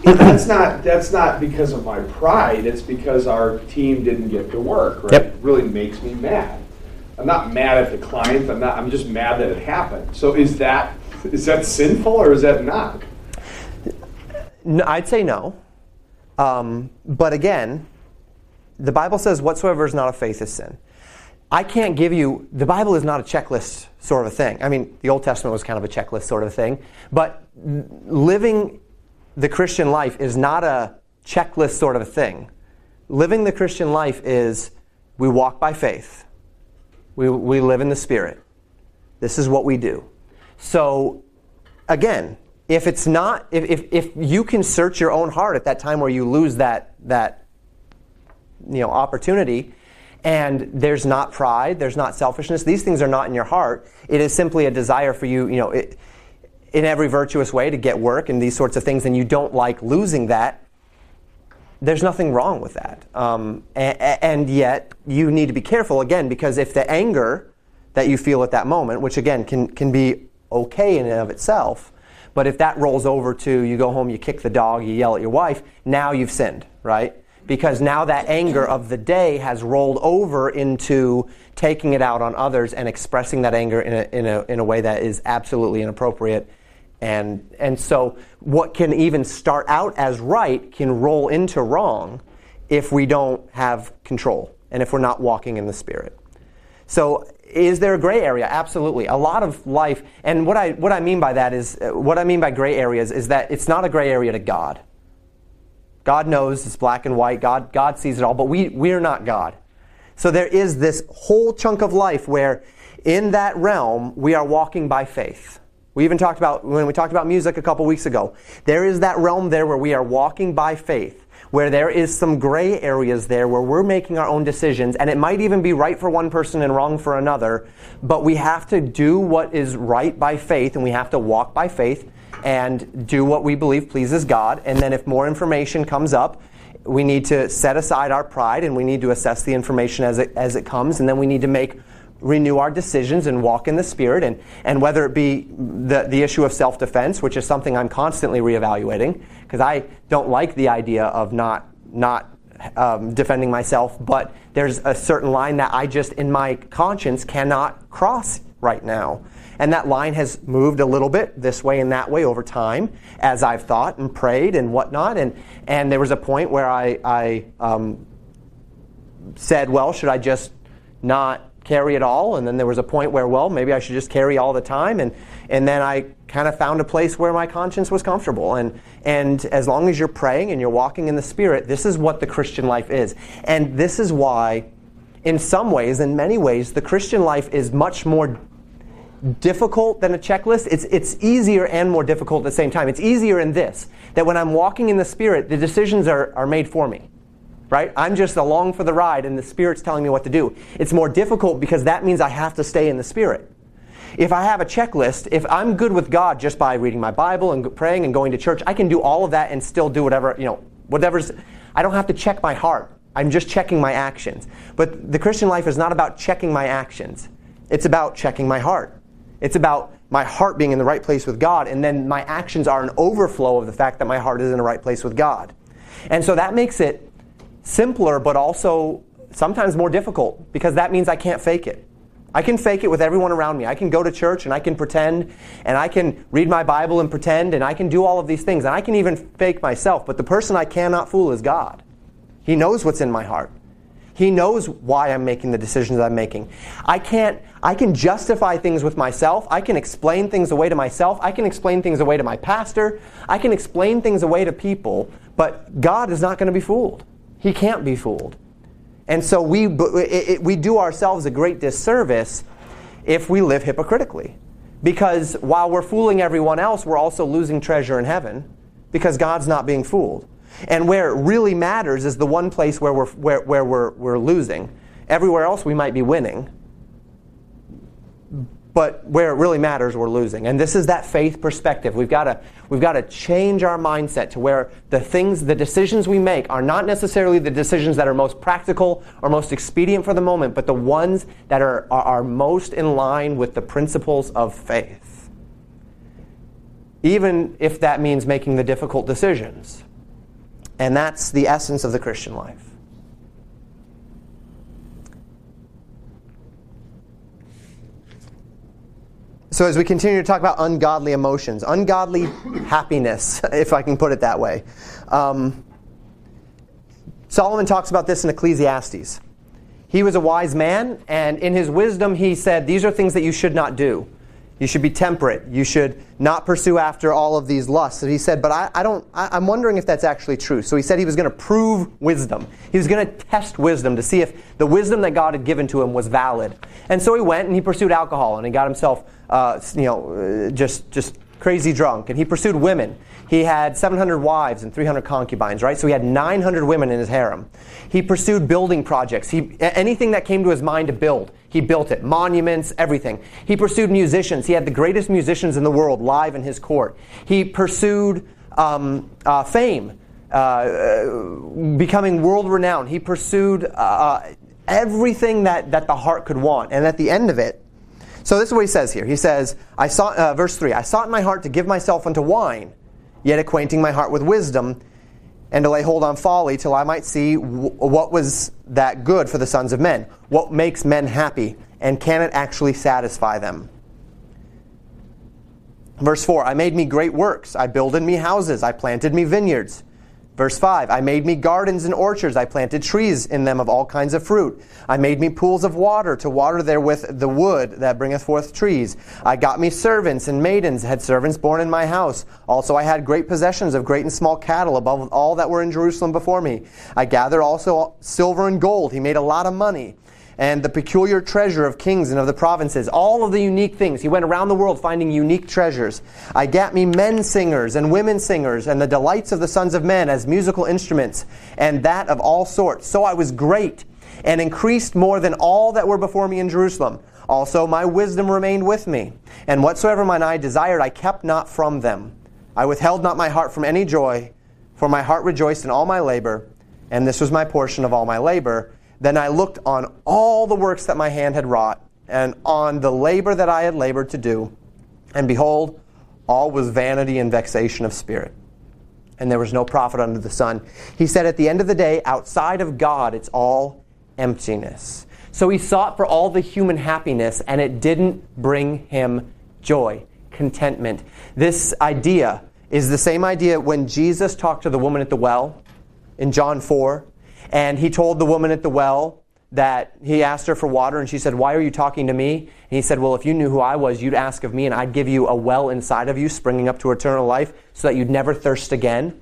That's not because of my pride. It's because our team didn't get to work. Right? Yep. It really makes me mad. I'm not mad at the client. I'm just mad that it happened. So is that sinful or is that not? No, I'd say no. But again, the Bible says whatsoever is not of faith is sin. I can't give you, the Bible is not a checklist sort of a thing. I mean, the Old Testament was kind of a checklist sort of a thing. But living the Christian life is not a checklist sort of a thing. Living the Christian life is we walk by faith. We live in the Spirit. This is what we do. So, again, if it's not, if you can search your own heart at that time where you lose that opportunity, and there's not pride, there's not selfishness. These things are not in your heart. It is simply a desire for you, in every virtuous way to get work and these sorts of things, and you don't like losing that. There's nothing wrong with that. And yet, you need to be careful, again, because if the anger that you feel at that moment, which, again, can be okay in and of itself, but if that rolls over to you go home, you kick the dog, you yell at your wife, now you've sinned, right? Because now that anger of the day has rolled over into taking it out on others and expressing that anger in a way that is absolutely inappropriate. And so what can even start out as right can roll into wrong if we don't have control and if we're not walking in the Spirit. So is there a gray area? Absolutely. A lot of life, and what I mean by that is, what I mean by gray areas is that it's not a gray area to God. God knows, it's black and white, God sees it all, but we're not God. So there is this whole chunk of life where in that realm we are walking by faith. We even talked about, when we talked about music a couple weeks ago, there is that realm there where we are walking by faith, where there is some gray areas there where we're making our own decisions, and it might even be right for one person and wrong for another, but we have to do what is right by faith, and we have to walk by faith and do what we believe pleases God. And then if more information comes up, we need to set aside our pride and we need to assess the information as it comes. And then we need to renew our decisions and walk in the Spirit. And whether it be the issue of self-defense, which is something I'm constantly reevaluating, because I don't like the idea of not defending myself. But there's a certain line that I just, in my conscience, cannot cross right now. And that line has moved a little bit this way and that way over time as I've thought and prayed and whatnot. And there was a point where I said, well, should I just not carry it all? And then there was a point where, well, maybe I should just carry all the time. And then I kind of found a place where my conscience was comfortable. And as long as you're praying and you're walking in the Spirit, this is what the Christian life is. And this is why, in some ways, in many ways, the Christian life is much more difficult than a checklist. It's easier and more difficult at the same time. It's easier in this, that when I'm walking in the Spirit, the decisions are made for me, right? I'm just along for the ride and the Spirit's telling me what to do. It's more difficult because that means I have to stay in the Spirit. If I have a checklist, if I'm good with God just by reading my Bible and praying and going to church, I can do all of that and still do whatever, whatever's, I don't have to check my heart. I'm just checking my actions. But the Christian life is not about checking my actions. It's about checking my heart. It's about my heart being in the right place with God, and then my actions are an overflow of the fact that my heart is in the right place with God. And so that makes it simpler, but also sometimes more difficult, because that means I can't fake it. I can fake it with everyone around me. I can go to church, and I can pretend, and I can read my Bible and pretend, and I can do all of these things, and I can even fake myself, but the person I cannot fool is God. He knows what's in my heart. He knows why I'm making the decisions I'm making. I can justify things with myself. I can explain things away to myself. I can explain things away to my pastor. I can explain things away to people, but God is not going to be fooled. He can't be fooled. And so we do ourselves a great disservice if we live hypocritically, because while we're fooling everyone else, we're also losing treasure in heaven because God's not being fooled. And where it really matters is the one place where we're losing. Everywhere else we might be winning, but where it really matters, we're losing. And this is that faith perspective. We've got to change our mindset to where the decisions we make are not necessarily the decisions that are most practical or most expedient for the moment, but the ones that are most in line with the principles of faith. even if that means making the difficult decisions. And that's the essence of the Christian life. So as we continue to talk about ungodly emotions, ungodly happiness, if I can put it that way, Solomon talks about this in Ecclesiastes. He was a wise man, and in his wisdom he said, these are things that you should not do. You should be temperate. You should not pursue after all of these lusts. And he said, but I'm wondering if that's actually true. So he said he was going to prove wisdom. He was going to test wisdom to see if the wisdom that God had given to him was valid. And so he went and he pursued alcohol, and he got himself, just crazy drunk. And he pursued women. He had 700 wives and 300 concubines, right? So he had 900 women in his harem. He pursued building projects. Anything that came to his mind to build, he built it. Monuments, everything. He pursued musicians. He had the greatest musicians in the world live in his court. He pursued fame, becoming world-renowned. He pursued everything that the heart could want. And at the end of it, so this is what he says here. He says, verse 3, I sought in my heart to give myself unto wine, yet acquainting my heart with wisdom, and to lay hold on folly, till I might see what was that good for the sons of men, what makes men happy, and can it actually satisfy them. Verse 4, I made me great works, I builded me houses, I planted me vineyards. Verse 5, I made me gardens and orchards, I planted trees in them of all kinds of fruit. I made me pools of water, to water therewith the wood that bringeth forth trees. I got me servants and maidens, had servants born in my house. Also I had great possessions of great and small cattle, above all that were in Jerusalem before me. I gathered also silver and gold. He made a lot of money. And the peculiar treasure of kings and of the provinces, all of the unique things. He went around the world finding unique treasures. I gat me men singers and women singers, and the delights of the sons of men as musical instruments, and that of all sorts. So I was great, and increased more than all that were before me in Jerusalem. Also my wisdom remained with me, and whatsoever mine eye desired I kept not from them. I withheld not my heart from any joy, for my heart rejoiced in all my labor, and this was my portion of all my labor. Then I looked on all the works that my hand had wrought, and on the labor that I had labored to do, and behold, all was vanity and vexation of spirit. And there was no profit under the sun. He said, at the end of the day, outside of God, it's all emptiness. So he sought for all the human happiness, and it didn't bring him joy, contentment. This idea is the same idea when Jesus talked to the woman at the well in John 4. And he told the woman at the well that he asked her for water, and she said, why are you talking to me? And he said, well, if you knew who I was, you'd ask of me, and I'd give you a well inside of you springing up to eternal life so that you'd never thirst again.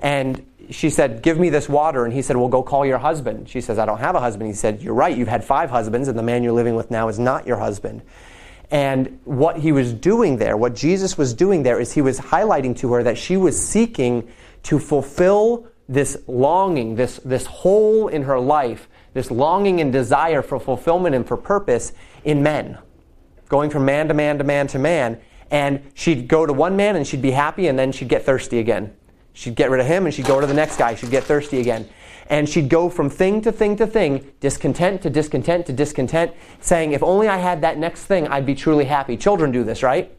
And she said, give me this water. And he said, well, go call your husband. She says, I don't have a husband. He said, you're right. You've had 5 husbands, and the man you're living with now is not your husband. And what he was doing there, what Jesus was doing there, is he was highlighting to her that she was seeking to fulfill this longing, this hole in her life, this longing and desire for fulfillment and for purpose in men. Going from man to man to man to man. And she'd go to one man and she'd be happy, and then she'd get thirsty again. She'd get rid of him and she'd go to the next guy. She'd get thirsty again. And she'd go from thing to thing to thing, discontent to discontent to discontent, saying, if only I had that next thing, I'd be truly happy. Children do this, right?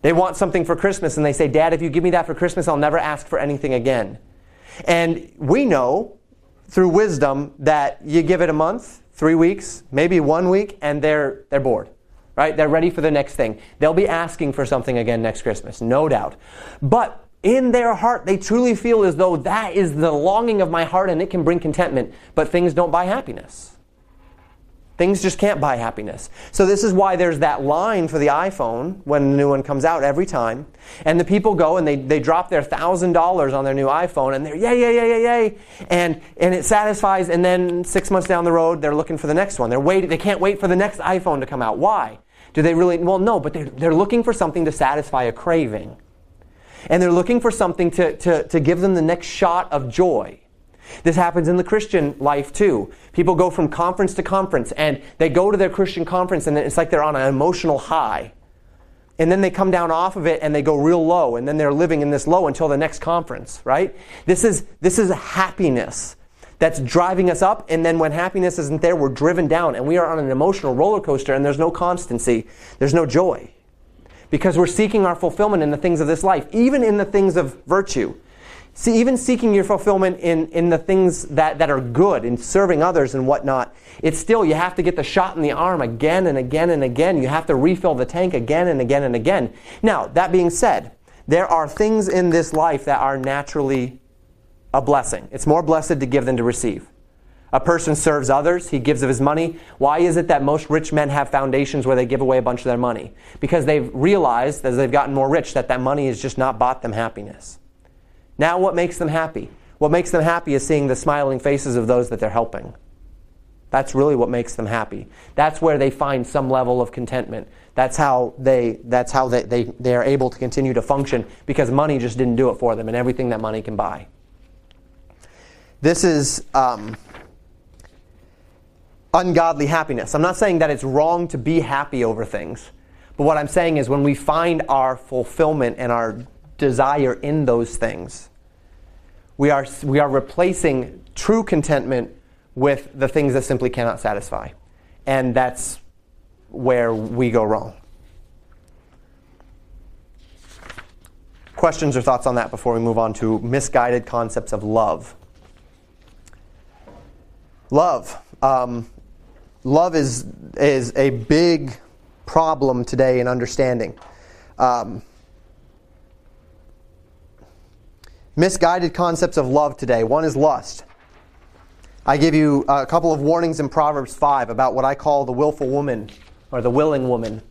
They want something for Christmas and they say, Dad, if you give me that for Christmas, I'll never ask for anything again. And we know through wisdom that you give it a month, 3 weeks, maybe 1 week, and they're bored, right? They're ready for the next thing. They'll be asking for something again next Christmas, no doubt. But in their heart, they truly feel as though that is the longing of my heart and it can bring contentment. But things don't buy happiness. Things just can't buy happiness. So this is why there's that line for the iPhone when a new one comes out every time. And the people go and they drop their $1,000 on their new iPhone and they're yay. And it satisfies, and then 6 months down the road they're looking for the next one. They're waiting. They can't wait for the next iPhone to come out. Why? Do they really? Well, no, but they're looking for something to satisfy a craving. And they're looking for something to give them the next shot of joy. This happens in the Christian life too. People go from conference to conference, and they go to their Christian conference, and it's like they're on an emotional high. And then they come down off of it and they go real low, and then they're living in this low until the next conference, right? This is happiness that's driving us up, and then when happiness isn't there, we're driven down, and we are on an emotional roller coaster, and there's no constancy. There's no joy. because we're seeking our fulfillment in the things of this life, even in the things of virtue. See, even seeking your fulfillment in the things that are good, in serving others and whatnot, it's still, you have to get the shot in the arm again and again and again. You have to refill the tank again and again and again. Now, that being said, there are things in this life that are naturally a blessing. It's more blessed to give than to receive. A person serves others, he gives of his money. Why is it that most rich men have foundations where they give away a bunch of their money? Because they've realized, as they've gotten more rich, that money has just not bought them happiness. Now what makes them happy? What makes them happy is seeing the smiling faces of those that they're helping. That's really what makes them happy. That's where they find some level of contentment. That's how they are able to continue to function, because money just didn't do it for them, and everything that money can buy. This is ungodly happiness. I'm not saying that it's wrong to be happy over things, but what I'm saying is when we find our fulfillment and our desire in those things, we are replacing true contentment with the things that simply cannot satisfy. And that's where we go wrong. Questions or thoughts on that before we move on to misguided concepts of love? Love. Love is a big problem today in understanding. Misguided concepts of love today. One is lust. I give you a couple of warnings in Proverbs 5 about what I call the willful woman, or the willing woman.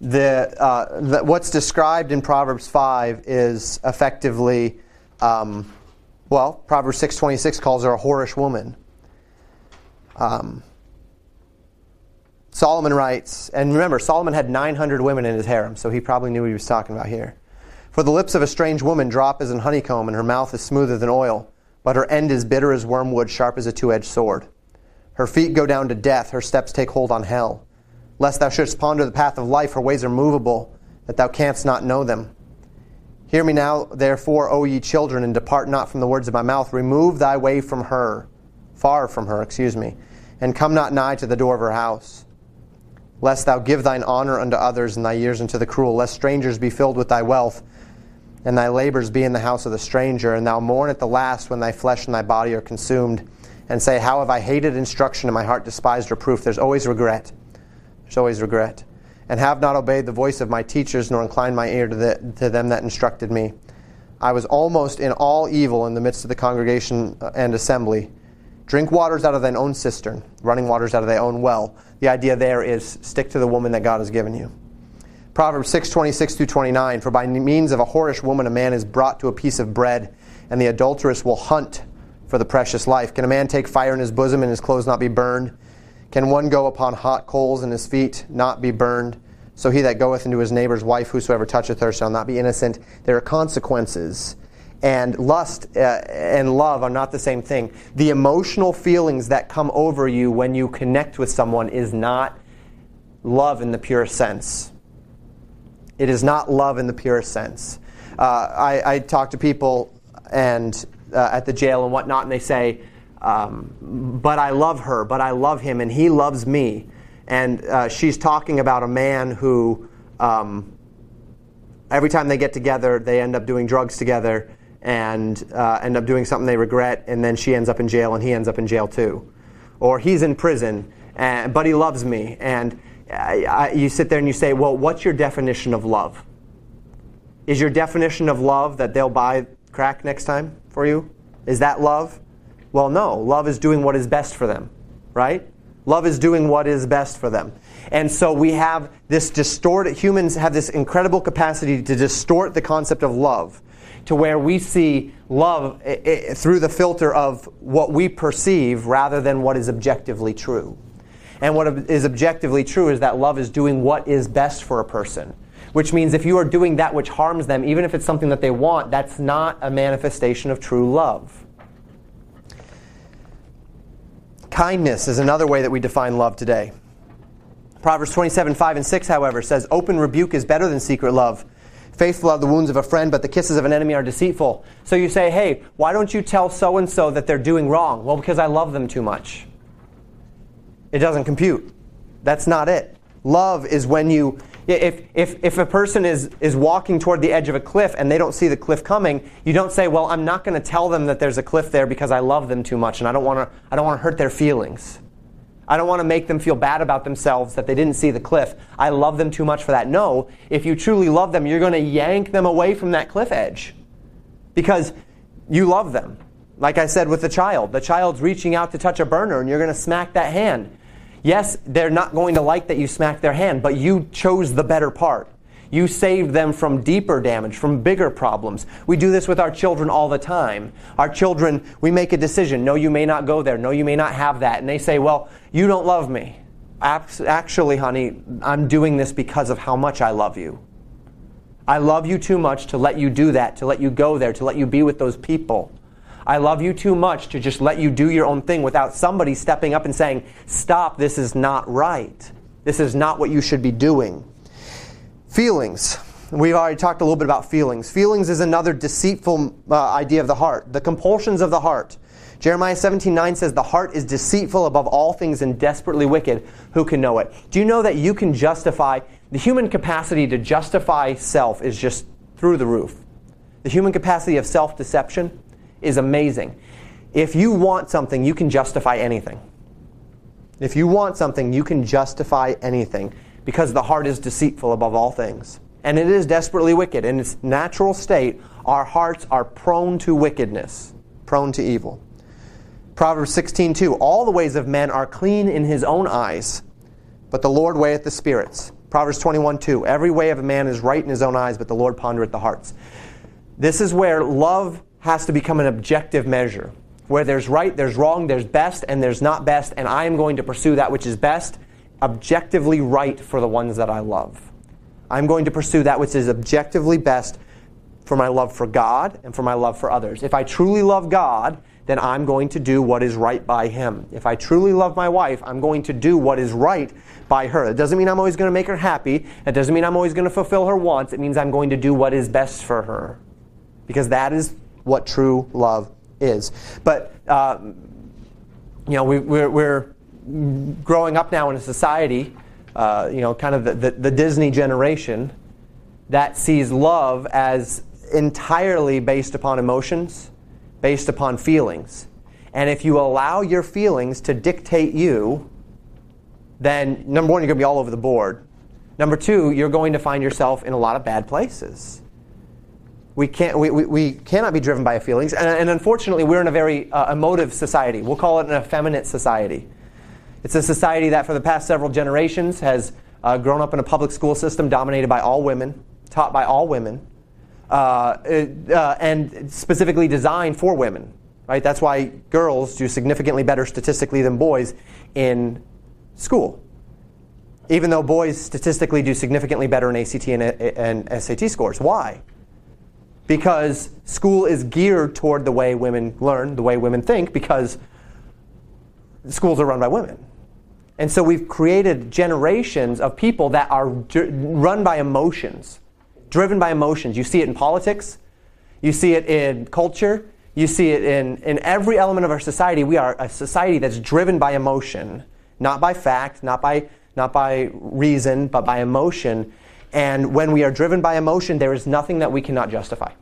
What's described in Proverbs 5 is effectively, Proverbs 6:26 calls her a whorish woman. Solomon writes, and remember, Solomon had 900 women in his harem, so he probably knew what he was talking about here. For the lips of a strange woman drop as an honeycomb, and her mouth is smoother than oil. But her end is bitter as wormwood, sharp as a two-edged sword. Her feet go down to death, her steps take hold on hell. Lest thou shouldst ponder the path of life, her ways are movable, that thou canst not know them. Hear me now, therefore, O ye children, and depart not from the words of my mouth. Remove thy way from her, far from her, and come not nigh to the door of her house. Lest thou give thine honor unto others, and thy years unto the cruel. Lest strangers be filled with thy wealth, and thy labors be in the house of the stranger, and thou mourn at the last when thy flesh and thy body are consumed, and say, how have I hated instruction, and my heart despised reproof? There's always regret. There's always regret. And have not obeyed the voice of my teachers, nor inclined my ear to them that instructed me. I was almost in all evil in the midst of the congregation and assembly. Drink waters out of thine own cistern, running waters out of thy own well. The idea there is stick to the woman that God has given you. Proverbs 6:26-29, for by means of a whorish woman a man is brought to a piece of bread, and the adulteress will hunt for the precious life. Can a man take fire in his bosom and his clothes not be burned? Can one go upon hot coals and his feet not be burned? So he that goeth into his neighbor's wife, whosoever toucheth her, shall not be innocent. There are consequences. And lust and love are not the same thing. The emotional feelings that come over you when you connect with someone is not love in the pure sense. It is not love in the pure sense. I talk to people and at the jail and whatnot, and they say, but I love her, but I love him, and he loves me. And she's talking about a man who, every time they get together, they end up doing drugs together and end up doing something they regret, and then she ends up in jail and he ends up in jail too. Or he's in prison, but he loves me. And you sit there and you say, well, what's your definition of love? Is your definition of love that they'll buy crack next time for you? Is that love? Well, no. Love is doing what is best for them, right? Love is doing what is best for them. And so we have this distorted, humans have this incredible capacity to distort the concept of love to where we see love through the filter of what we perceive rather than what is objectively true. And what is objectively true is that love is doing what is best for a person, which means if you are doing that which harms them, even if it's something that they want, that's not a manifestation of true love. Kindness is another way that we define love today. Proverbs 27:5-6, however, says, open rebuke is better than secret love. Faithful are the wounds of a friend, but the kisses of an enemy are deceitful. So you say, hey, why don't you tell so-and-so that they're doing wrong? Well, because I love them too much. It doesn't compute. That's not it. Love is when you If a person is walking toward the edge of a cliff and they don't see the cliff coming, you don't say, well, I'm not going to tell them that there's a cliff there because I love them too much and I don't want to hurt their feelings. I don't want to make them feel bad about themselves that they didn't see the cliff. I love them too much for that. No, if you truly love them, you're going to yank them away from that cliff edge because you love them. Like I said with the child, the child's reaching out to touch a burner and you're going to smack that hand. Yes, they're not going to like that you smacked their hand, but you chose the better part. You saved them from deeper damage, from bigger problems. We do this with our children all the time. Our children, we make a decision. No, you may not go there. No, you may not have that. And they say, well, you don't love me. Actually, honey, I'm doing this because of how much I love you. I love you too much to let you do that, to let you go there, to let you be with those people. I love you too much to just let you do your own thing without somebody stepping up and saying, stop, this is not right. This is not what you should be doing. Feelings. We've already talked a little bit about feelings. Feelings is another deceitful idea of the heart. The compulsions of the heart. Jeremiah 17:9 says, the heart is deceitful above all things and desperately wicked. Who can know it? Do you know that you can justify, the human capacity to justify self is just through the roof. The human capacity of self-deception is amazing. If you want something, you can justify anything. If you want something, you can justify anything. Because the heart is deceitful above all things. And it is desperately wicked. In its natural state, our hearts are prone to wickedness, prone to evil. Proverbs 16:2, all the ways of men are clean in his own eyes, but the Lord weigheth the spirits. Proverbs 21:2, every way of a man is right in his own eyes, but the Lord pondereth the hearts. This is where love has to become an objective measure, where there's right, there's wrong, there's best, and there's not best, and I am going to pursue that which is best, objectively right for the ones that I love. I'm going to pursue that which is objectively best for my love for God and for my love for others. If I truly love God, then I'm going to do what is right by Him. If I truly love my wife, I'm going to do what is right by her. It doesn't mean I'm always going to make her happy. It doesn't mean I'm always going to fulfill her wants. It means I'm going to do what is best for her. Because that is what true love is. But, we're growing up now in a society, kind of the Disney generation that sees love as entirely based upon emotions, based upon feelings. And if you allow your feelings to dictate you, then number one, you're going to be all over the board. Number two, you're going to find yourself in a lot of bad places. We cannot be driven by feelings. And unfortunately, we're in a very emotive society. We'll call it an effeminate society. It's a society that for the past several generations has grown up in a public school system dominated by all women, taught by all women, and specifically designed for women. Right? That's why girls do significantly better statistically than boys in school, even though boys statistically do significantly better in ACT and SAT scores. Why? Because school is geared toward the way women learn, the way women think, because schools are run by women. And so we've created generations of people that are run by emotions, driven by emotions. You see it in politics. You see it in culture. You see it in every element of our society. We are a society that's driven by emotion, not by fact, not by reason, but by emotion. And when we are driven by emotion, there is nothing that we cannot justify.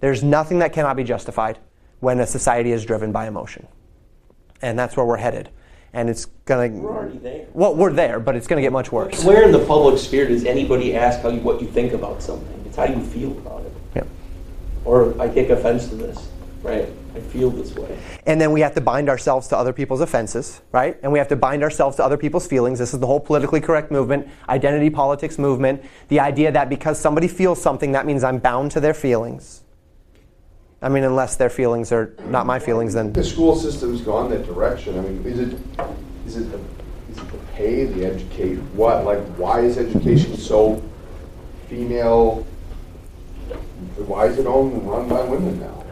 There's nothing that cannot be justified when a society is driven by emotion. And that's where we're headed. And it's going to... We're already there. Well, we're there, but it's going to get much worse. Where in the public sphere does anybody ask what you think about something? It's how you feel about it. Yeah. Or I take offense to this, right? I feel this way. And then we have to bind ourselves to other people's offenses, right? And we have to bind ourselves to other people's feelings. This is the whole politically correct movement, identity politics movement, the idea that because somebody feels something, that means I'm bound to their feelings. I mean, unless their feelings are not my feelings, then... The school system's gone that direction. I mean, is it the pay, the educate, what? Like, why is education so female? Why is it all run by women now?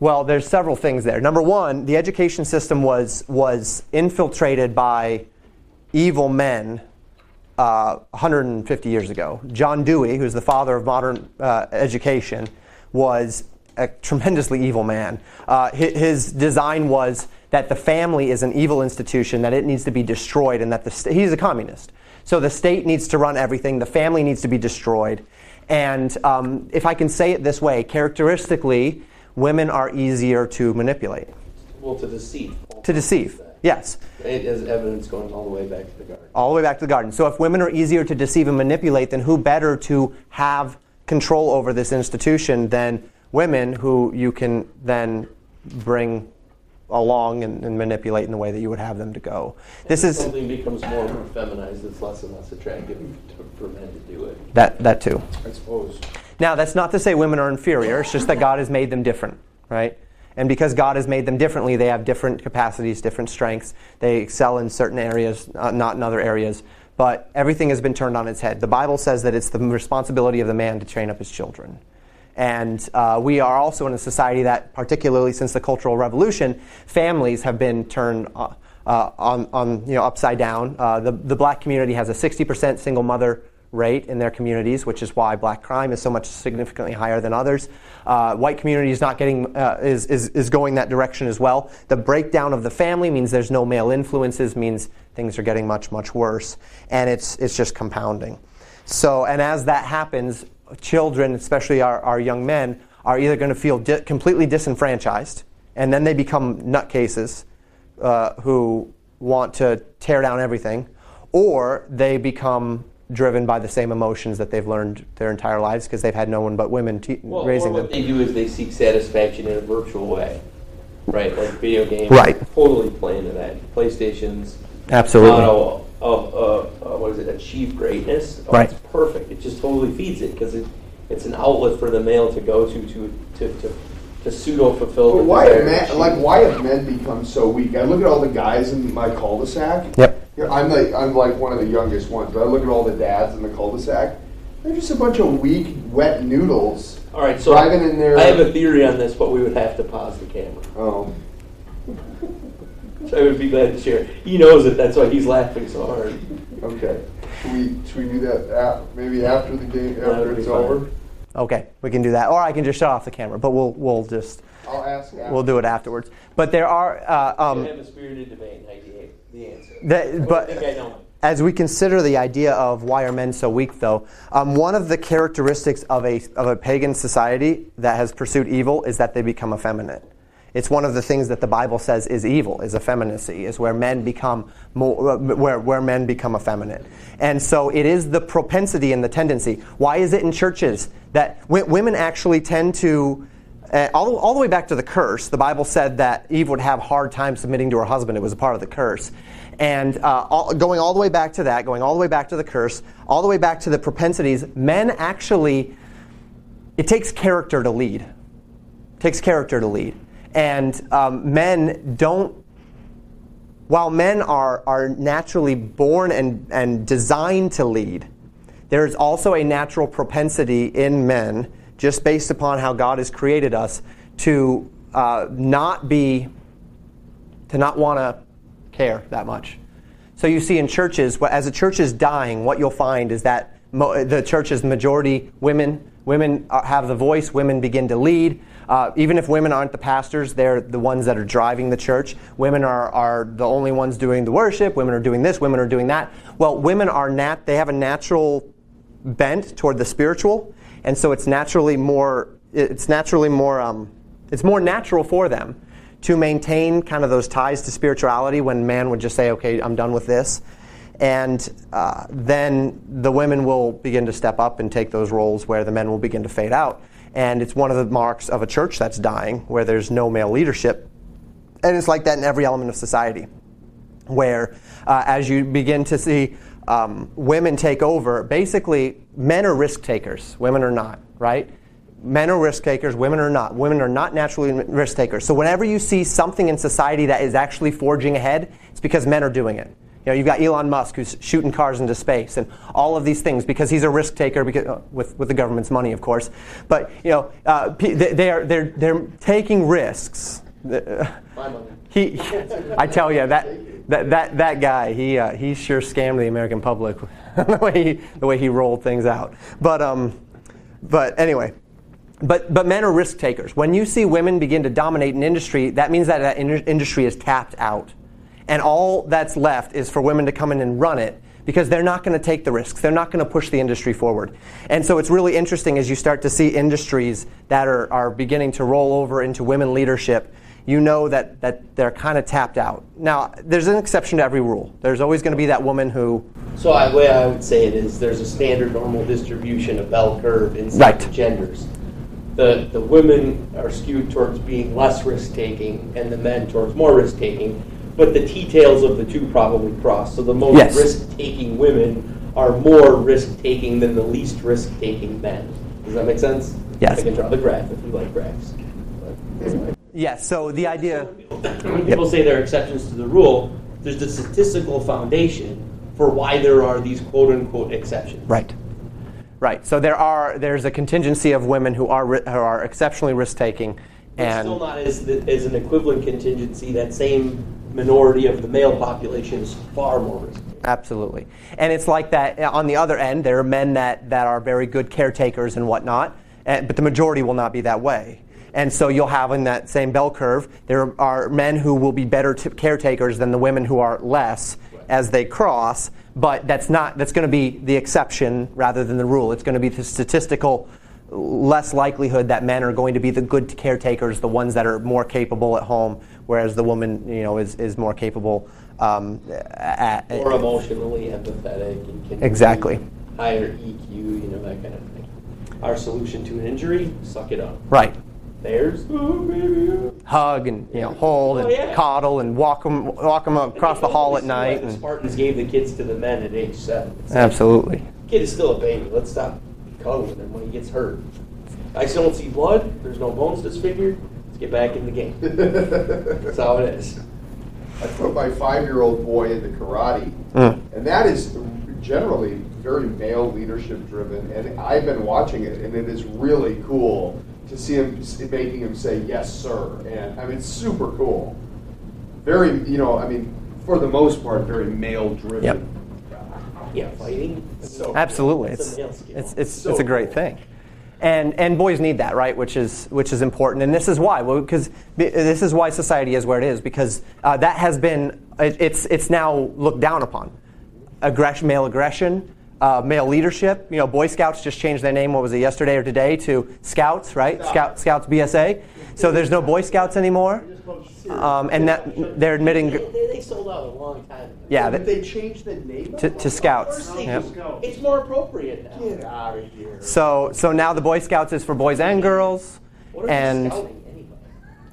Well, there's several things there. Number one, the education system was infiltrated by evil men 150 years ago. John Dewey, who's the father of modern education, was a tremendously evil man. His design was that the family is an evil institution, that it needs to be destroyed, and that he's a communist. So the state needs to run everything. The family needs to be destroyed. And if I can say it this way, characteristically, women are easier to manipulate. Well, to deceive. To deceive, yes. It is evidence going all the way back to the garden. All the way back to the garden. So if women are easier to deceive and manipulate, then who better to have control over this institution than women, who you can then bring along and manipulate in the way that you would have them to go. This is something becomes more feminized, it's less and less attractive for men to do it. That too. I suppose. Now, that's not to say women are inferior. It's just that God has made them different, right? And because God has made them differently, they have different capacities, different strengths. They excel in certain areas, not in other areas. But everything has been turned on its head. The Bible says that it's the responsibility of the man to train up his children. And we are also in a society that, particularly since the Cultural Revolution, families have been turned upside down. The black community has a 60% single mother rate in their communities, which is why black crime is so much significantly higher than others. White community is not getting is going that direction as well. The breakdown of the family means there's no male influences, means things are getting much worse, and it's just compounding. So, and as that happens, children, especially our young men, are either going to feel completely disenfranchised, and then they become nutcases who want to tear down everything, or they become driven by the same emotions that they've learned their entire lives because they've had no one but women raising them. What they do is they seek satisfaction in a virtual way, right? Like video games, right? Totally playing to that. PlayStations, absolutely. Achieve greatness. Right. It's perfect. It just totally feeds it because it's an outlet for the male to go to pseudo fulfill. But why have men become so weak? I look at all the guys in my cul-de-sac. Yep. I'm like one of the youngest ones, but I look at all the dads in the cul-de-sac. They're just a bunch of weak, wet noodles. All right, so driving in there. I have a theory on this, but we would have to pause the camera. Oh. So I would be glad to share. He knows it. That's why he's laughing so hard. Okay. Should we do that maybe after the game, after it's over? Okay, we can do that. Or I can just shut off the camera, but we'll just... I'll ask after. We'll do it afterwards. But there are... you have a spirited debate in 98, the answer. I think I don't. As we consider the idea of why are men so weak, though, one of the characteristics of a pagan society that has pursued evil is that they become effeminate. It's one of the things that the Bible says is evil, is effeminacy, is where men become effeminate. And so it is the propensity and the tendency. Why is it in churches that women actually tend to, all the way back to the curse, the Bible said that Eve would have a hard time submitting to her husband. It was a part of the curse. And going all the way back to that, going all the way back to the curse, all the way back to the propensities, men actually, it takes character to lead. It takes character to lead. And men are naturally born and designed to lead, there is also a natural propensity in men, just based upon how God has created us, to not want to care that much. So you see in churches, as a church is dying, what you'll find is that the church is majority women. Women have the voice. Women begin to lead. Even if women aren't the pastors, they're the ones that are driving the church. Women are the only ones doing the worship. Women are doing this. Women are doing that. Well, women are they have a natural bent toward the spiritual, and so it's more natural for them to maintain kind of those ties to spirituality when man would just say, "Okay, I'm done with this." And then the women will begin to step up and take those roles where the men will begin to fade out. And it's one of the marks of a church that's dying, where there's no male leadership. And it's like that in every element of society, where as you begin to see women take over, basically men are risk takers, women are not, right? Men are risk takers, women are not. Women are not naturally risk takers. So whenever you see something in society that is actually forging ahead, it's because men are doing it. You know, you've got Elon Musk who's shooting cars into space and all of these things because he's a risk taker with the government's money, of course. But you know, they're taking risks. My money. I tell you that guy, he sure scammed the American public the way he rolled things out. But anyway. But men are risk takers. When you see women begin to dominate an industry, that means that industry is tapped out. And all that's left is for women to come in and run it because they're not going to take the risks. They're not going to push the industry forward. And so it's really interesting as you start to see industries that are beginning to roll over into women leadership, you know that they're kind of tapped out. Now, there's an exception to every rule. There's always going to be that woman who... So the way I would say it is there's a standard normal distribution, a bell curve inside the genders. The women are skewed towards being less risk-taking and the men towards more risk-taking, but the details of the two probably cross. So the most risk-taking women are more risk-taking than the least risk-taking men. Does that make sense? Yes. I can draw the graph if you like graphs. Yes, so the idea... When people say there are exceptions to the rule, there's the statistical foundation for why there are these quote-unquote exceptions. Right. Right. So there's a contingency of women who are exceptionally risk-taking, and still not as an equivalent contingency. That same minority of the male population is far more risk-taking. Absolutely. And it's like that on the other end. There are men that are very good caretakers and whatnot, but the majority will not be that way. And so you'll have in that same bell curve, there are men who will be better caretakers than the women who are less as they cross. But that's going to be the exception rather than the rule. It's going to be the statistical less likelihood that men are going to be the good caretakers, the ones that are more capable at home, whereas the woman, is more capable. More emotionally empathetic. And can exactly. Higher EQ, that kind of thing. Our solution to an injury: suck it up. Right. There's hug and hold and coddle and walk them across the hall at night. The Spartans gave the kids to the men at age 7. It's absolutely. Like, kid is still a baby. Let's stop cuddling him when he gets hurt. I still don't see blood. There's no bones disfigured. Let's get back in the game. That's how it is. I put my 5-year-old boy into karate, and that is generally very male leadership driven. And I've been watching it, and it is really cool to see him, making him say, yes, sir. And, it's super cool. Very, for the most part, very male-driven. Yep. Yeah, fighting. So absolutely. It's a great thing. And boys need that, right, which is important. And this is why, this is why society is where it is, because that has been, it's now looked down upon. Male aggression. Male leadership, Boy Scouts just changed their name, what was it, yesterday or today, to Scouts, right? Scouts BSA. So there's no Boy Scouts anymore. And that they're admitting... They sold out a long time ago. Yeah. Did they change the name? To Scouts. Yep. It's more appropriate now. Get out of here. So now the Boy Scouts is for boys and girls. What are you scouting?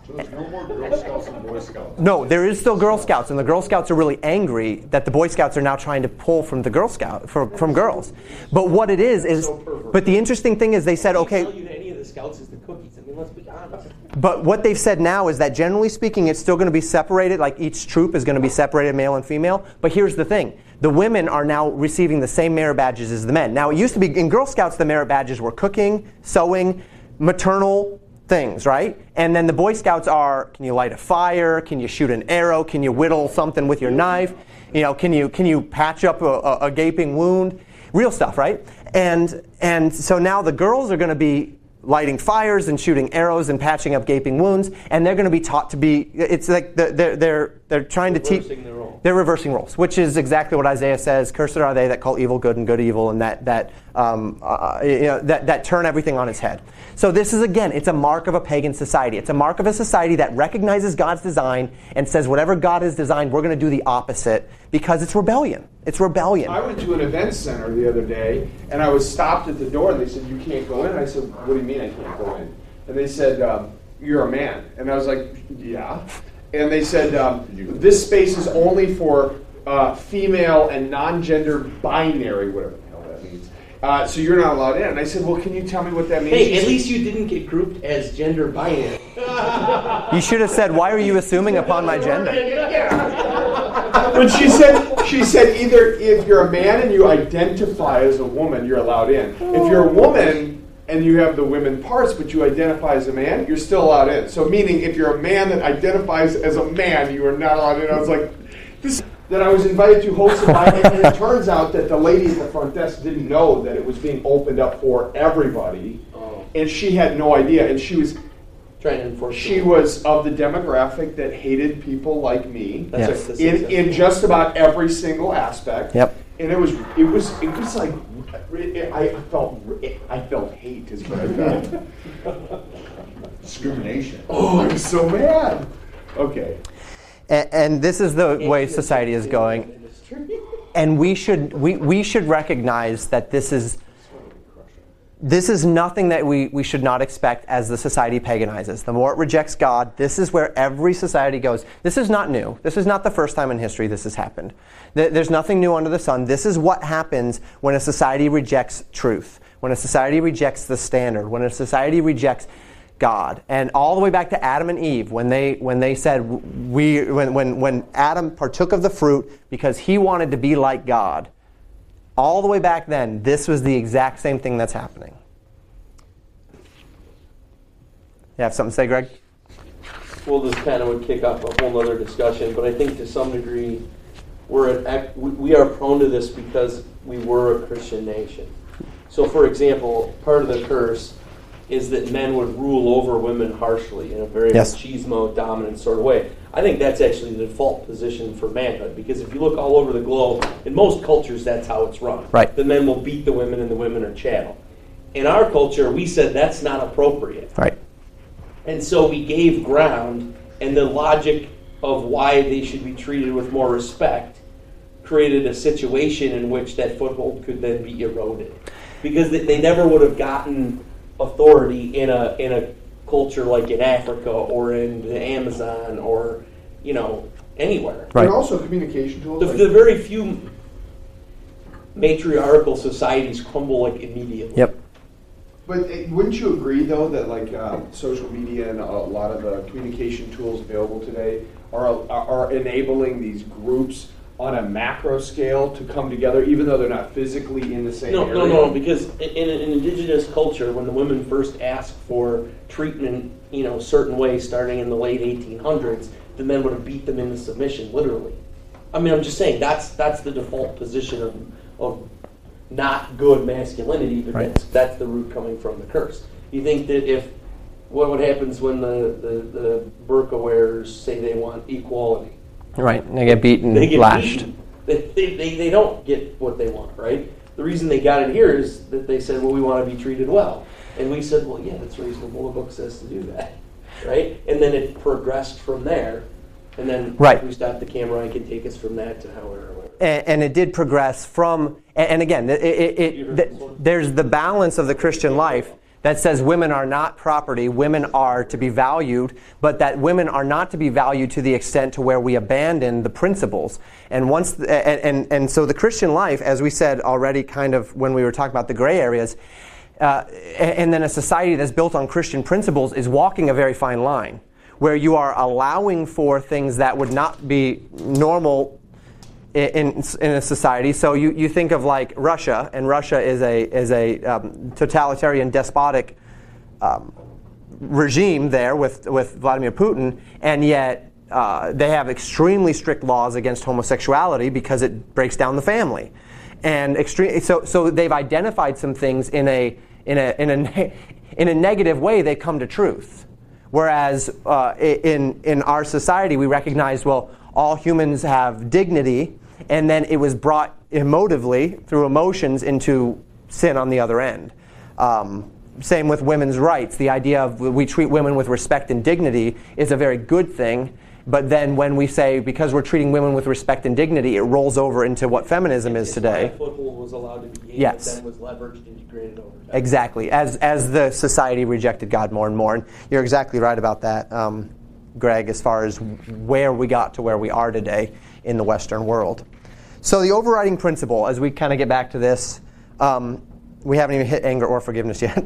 So there's no more Girl Scouts and Boy Scouts. No, there is still Girl Scouts, and the Girl Scouts are really angry that the Boy Scouts are now trying to pull from the Girl Scout from girls. But what it is so but the interesting thing is they said, okay. I can't tell you that any of the Scouts is the cookies. Let's be honest. But what they've said now is that generally speaking, it's still going to be separated. Like each troop is going to be separated, male and female. But here's the thing: the women are now receiving the same merit badges as the men. Now it used to be in Girl Scouts the merit badges were cooking, sewing, maternal things, right? And then the Boy Scouts are, can you light a fire? Can you shoot an arrow? Can you whittle something with your knife? Can you patch up a gaping wound? Real stuff, right? And so now the girls are going to be lighting fires and shooting arrows and patching up gaping wounds, and they're going to be taught to be, it's like they're trying to teach, they're reversing roles, which is exactly what Isaiah says, cursed are they that call evil good and good evil, and that turn everything on its head. So this is, again, it's a mark of a pagan society. It's a mark of a society that recognizes God's design and says whatever God has designed, we're going to do the opposite because it's rebellion. It's rebellion. I went to an event center the other day, and I was stopped at the door, and they said, you can't go in. And I said, what do you mean I can't go in? And they said, you're a man. And I was like, yeah. And they said, this space is only for female and non-gender binary, whatever the hell that means. So you're not allowed in. And I said, well, can you tell me what that means? Hey, at least you didn't get grouped as gender binary. You should have said, why are you assuming upon my gender? But she said either if you're a man and you identify as a woman, you're allowed in. If you're a woman and you have the women parts but you identify as a man, you're still allowed in. So meaning if you're a man that identifies as a man, you are not allowed in. I was like, this that I was invited to host a party, and it turns out that the lady at the front desk didn't know that it was being opened up for everybody, and she had no idea, and she was She was of the demographic that hated people like me in just about every single aspect. Yep. And it was like I felt hate is what I felt. Discrimination. Oh, I'm so mad. Okay. And this is the way society is going. And we should recognize that this is nothing that we should not expect as the society paganizes. The more it rejects God, this is where every society goes. This is not new. This is not the first time in history this has happened. There's nothing new under the sun. This is what happens when a society rejects truth, when a society rejects the standard, when a society rejects God. And all the way back to Adam and Eve, when they said when Adam partook of the fruit because he wanted to be like God. All the way back then, this was the exact same thing that's happening. You have something to say, Greg? Well, this kind of would kick off a whole other discussion, but I think to some degree, we are prone to this because we were a Christian nation. So, for example, part of the curse is that men would rule over women harshly in a very machismo dominant sort of way. I think that's actually the default position for manhood, because if you look all over the globe, in most cultures that's how it's run. Right. The men will beat the women and the women are chattel. In our culture, we said that's not appropriate. Right. And so we gave ground, and the logic of why they should be treated with more respect created a situation in which that foothold could then be eroded. Because they never would have gotten authority in a culture like in Africa or in the Amazon or anywhere. Right. And also communication tools. The very few matriarchal societies crumble immediately. Yep. But wouldn't you agree though that social media and a lot of the communication tools available today are enabling these groups on a macro scale to come together, even though they're not physically in the same area? No, because in indigenous culture, when the women first asked for treatment, certain ways, starting in the late 1800s, the men would have beat them into submission, literally. I mean, I'm just saying, that's the default position of not good masculinity, but right. That's the root coming from the curse. You think that what happens when the burqa wearers say they want equality? Right, and they get beaten, lashed. They don't get what they want, right? The reason they got it here is that they said, well, we want to be treated well. And we said, well, yeah, that's reasonable. The book says to do that, right? And then it progressed from there. And then we stopped the camera and can take us from that to however. And it did progress from, and again, there's the balance of the Christian life that says women are not property, women are to be valued, but that women are not to be valued to the extent to where we abandon the principles. And so the Christian life, as we said already kind of when we were talking about the gray areas, and then a society that's built on Christian principles is walking a very fine line, where you are allowing for things that would not be normal in a society. So you think of Russia, and Russia is a totalitarian, despotic regime there with Vladimir Putin, and yet they have extremely strict laws against homosexuality because it breaks down the family. And so they've identified some things in a negative way. They come to truth, whereas in our society we recognize, well, all humans have dignity. And then it was brought emotively, through emotions, into sin on the other end. Same with women's rights. The idea of we treat women with respect and dignity is a very good thing. But then when we say, because we're treating women with respect and dignity, it rolls over into what feminism is today. Foothold was allowed to be gained, yes. Then was leveraged and degraded over time. Exactly. As the society rejected God more and more. And you're exactly right about that, Greg, as far as where we got to where we are today in the Western world. So the overriding principle, as we kind of get back to this, we haven't even hit anger or forgiveness yet.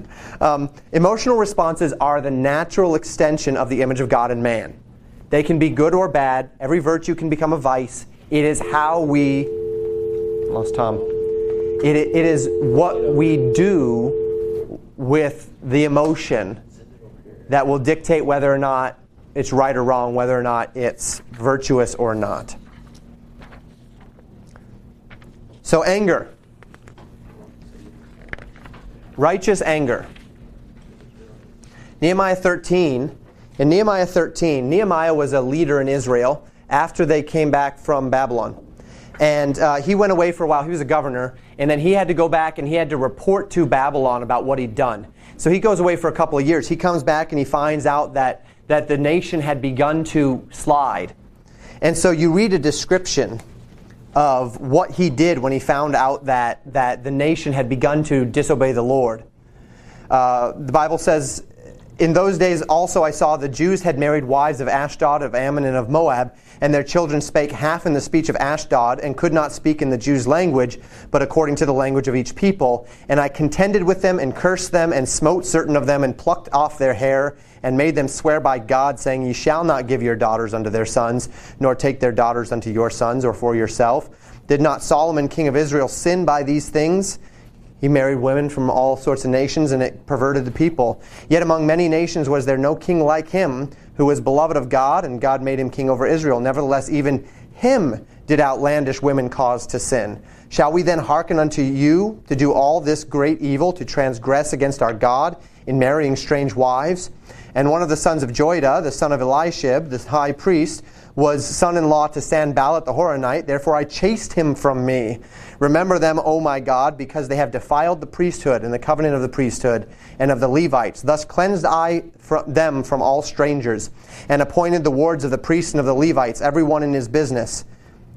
Emotional responses are the natural extension of the image of God in man. They can be good or bad. Every virtue can become a vice. It is how we... Lost Tom. It is what we do with the emotion that will dictate whether or not it's right or wrong, whether or not it's virtuous or not. So anger. Righteous anger. Nehemiah 13. In Nehemiah 13, Nehemiah was a leader in Israel after they came back from Babylon. And he went away for a while. He was a governor. And then he had to go back and he had to report to Babylon about what he'd done. So he goes away for a couple of years. He comes back and he finds out that the nation had begun to slide. And so you read a description of what he did when he found out that the nation had begun to disobey the Lord. The Bible says, "In those days also I saw the Jews had married wives of Ashdod, of Ammon, and of Moab, and their children spake half in the speech of Ashdod, and could not speak in the Jews' language, but according to the language of each people. And I contended with them, and cursed them, and smote certain of them, and plucked off their hair, and made them swear by God, saying, Ye shall not give your daughters unto their sons, nor take their daughters unto your sons, or for yourself. Did not Solomon king of Israel sin by these things? He married women from all sorts of nations, and it perverted the people. Yet among many nations was there no king like him, who was beloved of God, and God made him king over Israel. Nevertheless, even him did outlandish women cause to sin. Shall we then hearken unto you to do all this great evil, to transgress against our God in marrying strange wives? And one of the sons of Joiada, the son of Eliashib, the high priest, was son-in-law to Sanballat the Horonite. Therefore I chased him from me. Remember them, O my God, because they have defiled the priesthood and the covenant of the priesthood and of the Levites. Thus cleansed I them from all strangers, and appointed the wards of the priests and of the Levites, every one in his business,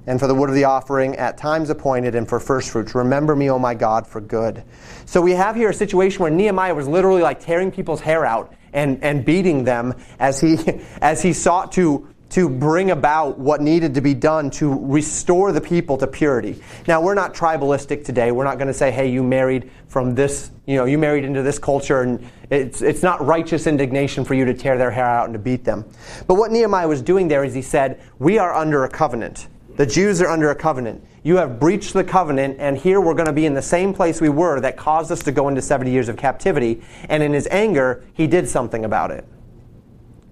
and for the wood of the offering at times appointed, and for firstfruits. Remember me, O my God, for good." So we have here a situation where Nehemiah was literally like tearing people's hair out and beating them as he sought to bring about what needed to be done to restore the people to purity. Now, we're not tribalistic today. We're not going to say, hey, you married from this, you married into this culture, and it's not righteous indignation for you to tear their hair out and to beat them. But what Nehemiah was doing there is he said, we are under a covenant. The Jews are under a covenant. You have breached the covenant, and here we're going to be in the same place we were that caused us to go into 70 years of captivity. And in his anger, he did something about it.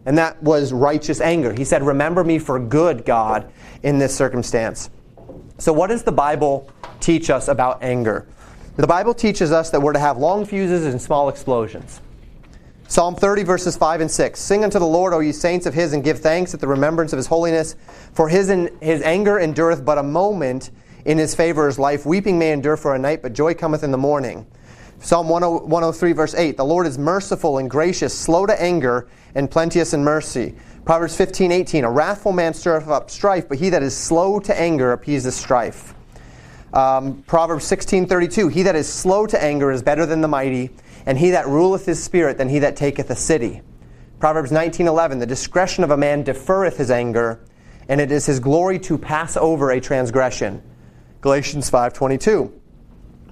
And that was righteous anger. He said, remember me for good, God, in this circumstance. So what does the Bible teach us about anger? The Bible teaches us that we're to have long fuses and small explosions. Psalm 30, verses 5 and 6. "Sing unto the Lord, O ye saints of his, and give thanks at the remembrance of his holiness. For his anger endureth but a moment, in his favor is life. Weeping may endure for a night, but joy cometh in the morning." Psalm 103, verse 8, "The Lord is merciful and gracious, slow to anger, and plenteous in mercy." Proverbs 15, 18, "A wrathful man stirreth up strife, but he that is slow to anger appeaseth strife." Proverbs 16, 32, "He that is slow to anger is better than the mighty, and he that ruleth his spirit than he that taketh a city." Proverbs 19, 11, "The discretion of a man deferreth his anger, and it is his glory to pass over a transgression." Galatians 5, 22,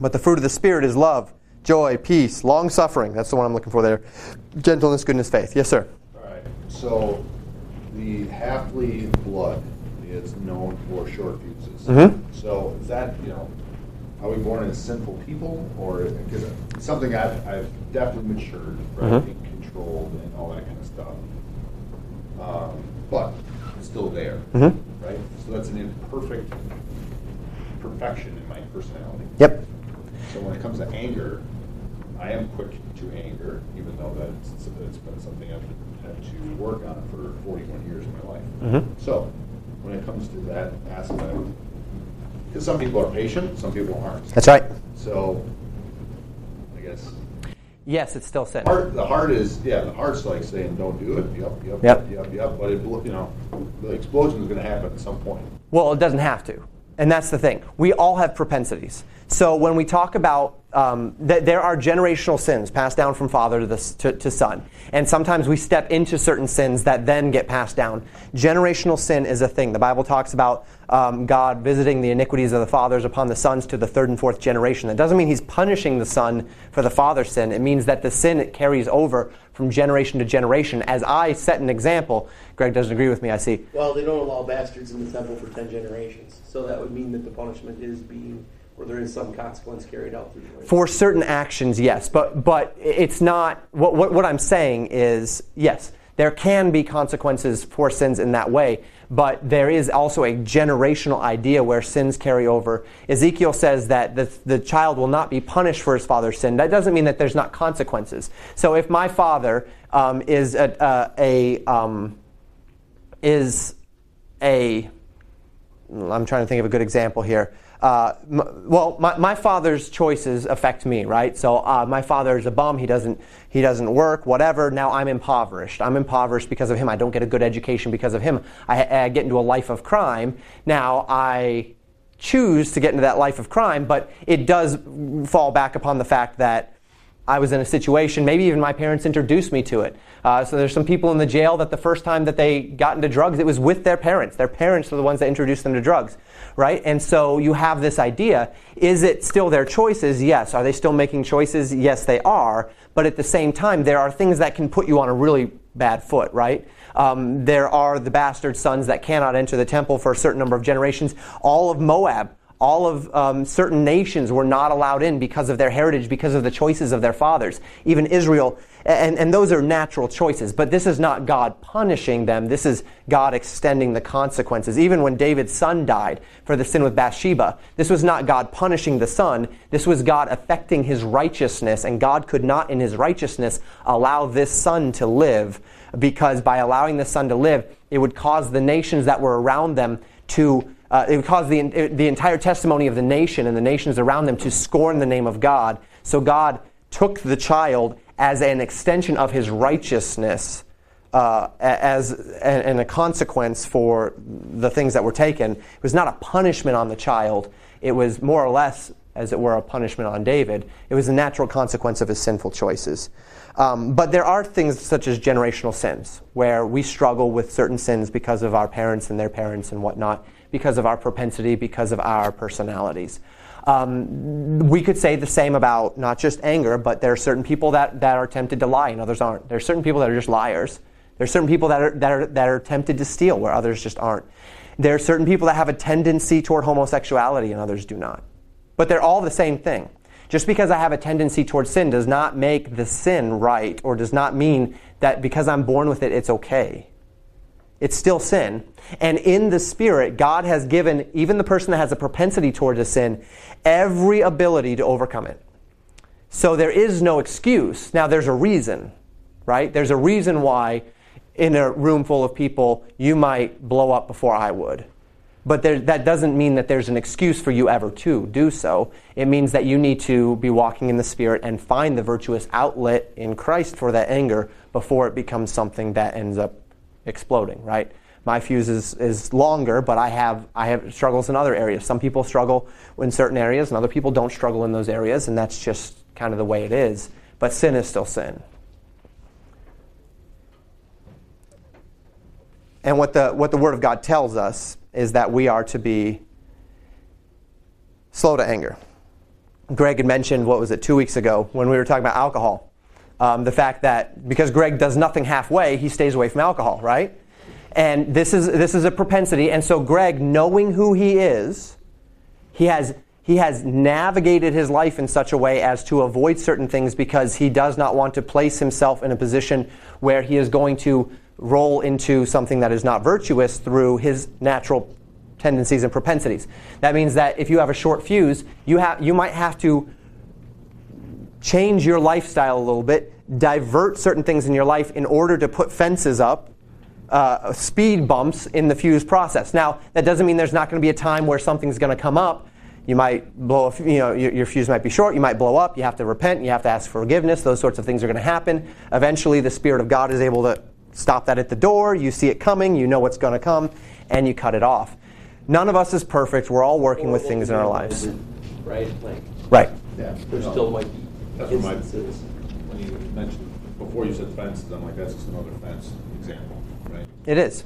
"But the fruit of the Spirit is love, joy, peace, long-suffering." That's the one I'm looking for there. "Gentleness, goodness, faith." Yes, sir? All right. So the Hafley blood is known for short fuses. Mm-hmm. So is that, are we born as sinful people? Or is it something I've definitely matured, right? Mm-hmm. And controlled and all that kind of stuff. But it's still there, mm-hmm. right? So that's an imperfect perfection in my personality. Yep. So when it comes to anger, I am quick to anger, even though it's been something I've had to work on for 41 years of my life. Mm-hmm. So when it comes to that aspect, because some people are patient, some people aren't. That's right. So I guess. Yes, it's still sin. The heart's like saying, don't do it. Yep. But the explosion is going to happen at some point. Well, it doesn't have to. And that's the thing. We all have propensities. So when we talk about there are generational sins passed down from father to son. And sometimes we step into certain sins that then get passed down. Generational sin is a thing. The Bible talks about God visiting the iniquities of the fathers upon the sons to the third and fourth generation. That doesn't mean he's punishing the son for the father's sin. It means that the sin it carries over from generation to generation. As I set an example, Greg doesn't agree with me, I see. Well, they don't allow bastards in the temple for 10 generations. So that would mean that the punishment is being, or there is some consequence carried out through generations. For certain actions, yes. But it's not, what I'm saying is, yes, there can be consequences for sins in that way. But there is also a generational idea where sins carry over. Ezekiel says that the child will not be punished for his father's sin. That doesn't mean that there's not consequences. So if my father is a I'm trying to think of a good example here. My father's choices affect me, right? So my father's a bum. He doesn't work, whatever. Now I'm impoverished. I'm impoverished because of him. I don't get a good education because of him. I get into a life of crime. Now I choose to get into that life of crime, but it does fall back upon the fact that I was in a situation, maybe even my parents introduced me to it. So there's some people in the jail that the first time that they got into drugs, it was with their parents. Their parents are the ones that introduced them to drugs, right? And so you have this idea, is it still their choices? Yes. Are they still making choices? Yes, they are. But at the same time, there are things that can put you on a really bad foot, right? There are the bastard sons that cannot enter the temple for a certain number of generations. All of Moab, all of certain nations were not allowed in because of their heritage, because of the choices of their fathers. Even Israel, and those are natural choices. But this is not God punishing them. This is God extending the consequences. Even when David's son died for the sin with Bathsheba, this was not God punishing the son. This was God affecting his righteousness, and God could not in his righteousness allow this son to live, because by allowing the son to live, it would cause the nations that were around them to it would cause the entire testimony of the nation and the nations around them to scorn the name of God. So God took the child as an extension of his righteousness, and a consequence for the things that were taken. It was not a punishment on the child. It was more or less, as it were, a punishment on David. It was a natural consequence of his sinful choices. But there are things such as generational sins, where we struggle with certain sins because of our parents and their parents and whatnot, because of our propensity, because of our personalities. We could say the same about not just anger, but there are certain people that are tempted to lie and others aren't. There are certain people that are just liars. There are certain people that are tempted to steal where others just aren't. There are certain people that have a tendency toward homosexuality and others do not. But they're all the same thing. Just because I have a tendency toward sin does not make the sin right, or does not mean that because I'm born with it, it's okay. It's still sin. And in the Spirit, God has given even the person that has a propensity toward a sin every ability to overcome it. So there is no excuse. Now, there's a reason, right? There's a reason why in a room full of people, you might blow up before I would. But that doesn't mean that there's an excuse for you ever to do so. It means that you need to be walking in the Spirit and find the virtuous outlet in Christ for that anger before it becomes something that ends up exploding, right? My fuse is longer, but I have struggles in other areas. Some people struggle in certain areas, and other people don't struggle in those areas, and that's just kind of the way it is. But sin is still sin. And what the Word of God tells us is that we are to be slow to anger. Greg had mentioned, 2 weeks ago, when we were talking about alcohol, the fact that because Greg does nothing halfway, he stays away from alcohol, right? And this is a propensity. And so Greg, knowing who he is, he has navigated his life in such a way as to avoid certain things because he does not want to place himself in a position where he is going to roll into something that is not virtuous through his natural tendencies and propensities. That means that if you have a short fuse, you might have to change your lifestyle a little bit, divert certain things in your life in order to put fences up, speed bumps in the fuse process. Now, that doesn't mean there's not going to be a time where something's going to come up. You might blow, your fuse might be short. You might blow up. You have to repent. You have to ask for forgiveness. Those sorts of things are going to happen. Eventually, the Spirit of God is able to stop that at the door. You see it coming. You know what's going to come, and you cut it off. None of us is perfect. We're all working with things in our lives. Right. Right. Yeah. There's still like. That's what my, when you mentioned, before you said fences, I'm like, that's just another fence example, right? It is.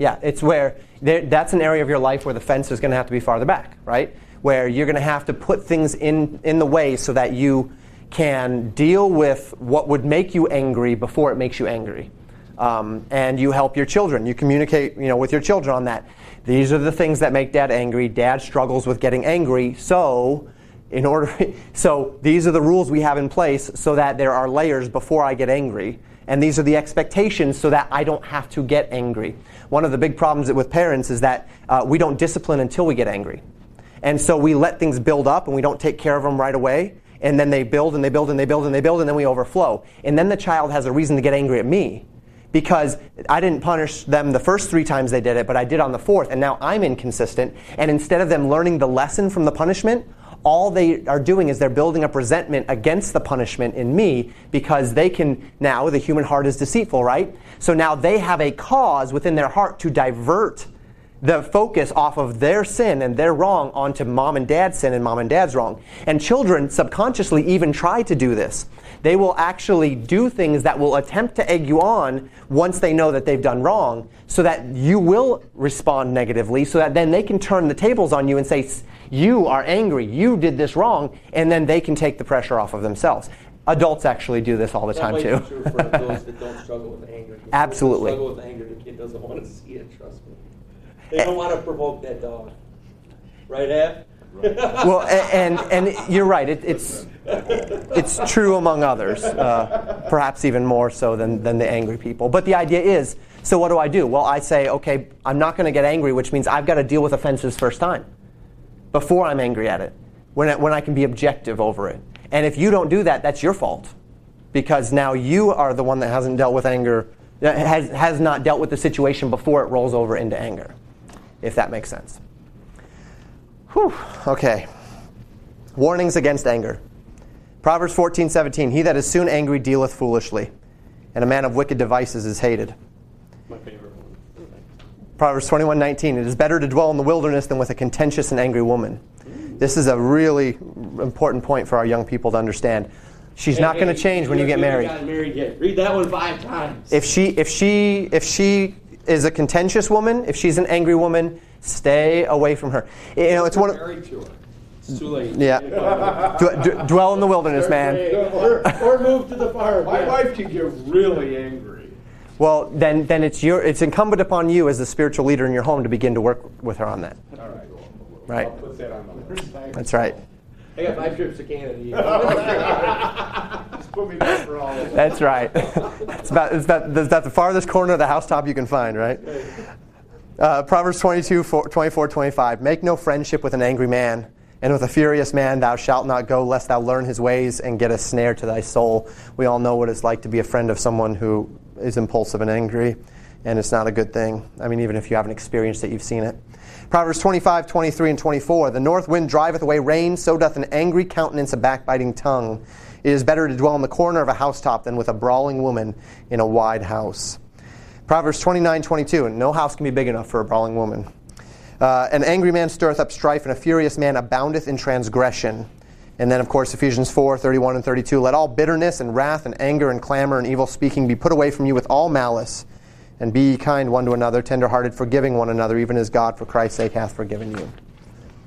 Yeah, it's where, that's an area of your life where the fence is going to have to be farther back, right? Where you're going to have to put things in the way so that you can deal with what would make you angry before it makes you angry. And you help your children. You communicate, with your children on that. These are the things that make Dad angry. Dad struggles with getting angry, so these are the rules we have in place so that there are layers before I get angry. And these are the expectations so that I don't have to get angry. One of the big problems with parents is that we don't discipline until we get angry. And so we let things build up and we don't take care of them right away. And then they build and they build and they build and they build and then we overflow. And then the child has a reason to get angry at me. because I didn't punish them the first three times they did it, but I did on the fourth, and now I'm inconsistent. And instead of them learning the lesson from the punishment, all they are doing is they're building up resentment against the punishment in me, because they can now, the human heart is deceitful, right? So now they have a cause within their heart to divert the focus off of their sin and their wrong onto mom and dad's sin and mom and dad's wrong. And children subconsciously even try to do this. They will actually do things that will attempt to egg you on once they know that they've done wrong, so that you will respond negatively, so that then they can turn the tables on you and say, you are angry, you did this wrong, and then they can take the pressure off of themselves. Adults actually do this all the time, too. That's true for adults that don't struggle with anger. Absolutely. If you struggle with anger, the kid doesn't want to see it, trust me. They don't want to provoke that dog. Right, Ab? Right. Well, and you're right. It's true among others, perhaps even more so than the angry people. But the idea is, so what do I do? Well, I say, okay, I'm not going to get angry, which means I've got to deal with offenses first time before I'm angry at it, when I can be objective over it. And if you don't do that, that's your fault, because now you are the one that hasn't dealt with anger, has not dealt with the situation before it rolls over into anger. If that makes sense. Whew. Okay. Warnings against anger. Proverbs 14:17. He that is soon angry dealeth foolishly, and a man of wicked devices is hated. My favorite one. Proverbs 21:19. It is better to dwell in the wilderness than with a contentious and angry woman. This is a really important point for our young people to understand. She's not going to change when you get married. Got married yet. Read that one 5 times. If she is a contentious woman, if she's an angry woman, stay away from her. You know, it's one of, married to her. It's too late. Yeah. Dwell in the wilderness, man. Or move to the farm. My wife can get really angry. Well, then it's incumbent upon you as the spiritual leader in your home to begin to work with her on that. All right. Right. I'll put that on the first time. That's right. I got 5 trips to Canada. Just put me back for all of them. That's right. It's about the farthest corner of the housetop you can find, right? Proverbs 22:24-25. Make no friendship with an angry man, and with a furious man thou shalt not go, lest thou learn his ways and get a snare to thy soul. We all know what it's like to be a friend of someone who is impulsive and angry, and it's not a good thing. I mean, even if you haven't experienced it, you've seen it. Proverbs 25:23-24. The north wind driveth away rain, so doth an angry countenance a backbiting tongue. It is better to dwell in the corner of a housetop than with a brawling woman in a wide house. Proverbs 29:22. And no house can be big enough for a brawling woman. An angry man stirreth up strife, and a furious man aboundeth in transgression. And then, of course, Ephesians 4:31-32. Let all bitterness and wrath and anger and clamor and evil speaking be put away from you with all malice. And be ye kind one to another, tender-hearted, forgiving one another, even as God for Christ's sake hath forgiven you.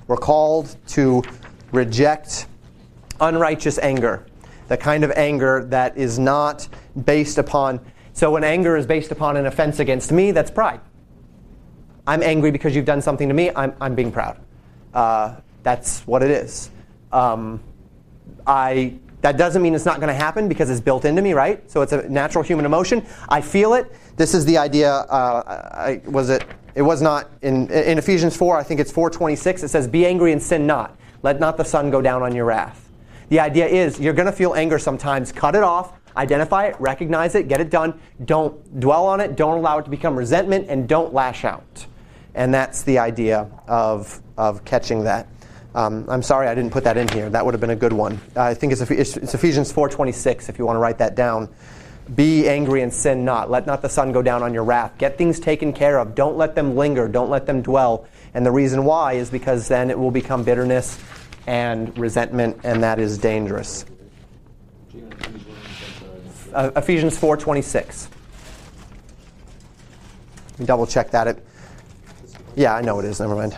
We're called to reject unrighteous anger, the kind of anger that is not based upon... So when anger is based upon an offense against me, that's pride. I'm angry because you've done something to me. I'm being proud. That's what it is. That doesn't mean it's not going to happen, because it's built into me, right? So it's a natural human emotion. I feel it. This is the idea. It was not in Ephesians 4. I think it's 4:26. It says, "Be angry and sin not. Let not the sun go down on your wrath." The idea is you're going to feel anger sometimes. Cut it off. Identify it. Recognize it. Get it done. Don't dwell on it. Don't allow it to become resentment, and don't lash out. And that's the idea of catching that. I'm sorry I didn't put that in here. That would have been a good one. I think it's Ephesians 4:26 if you want to write that down. Be angry and sin not. Let not the sun go down on your wrath. Get things taken care of. Don't let them linger. Don't let them dwell. And the reason why is because then it will become bitterness and resentment, and that is dangerous. Ephesians 4:26. Double check that. Yeah, I know it is. Never mind.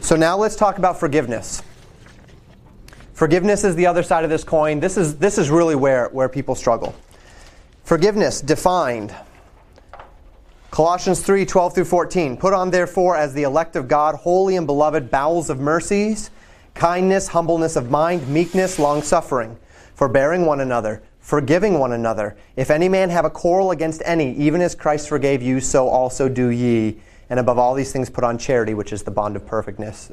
So now let's talk about forgiveness. Forgiveness is the other side of this coin. This is really where people struggle. Forgiveness defined. Colossians 3:12-14. Put on therefore as the elect of God, holy and beloved, bowels of mercies, kindness, humbleness of mind, meekness, long-suffering, forbearing one another, forgiving one another. If any man have a quarrel against any, even as Christ forgave you, so also do ye. And above all these things put on charity, which is the bond of perfectness.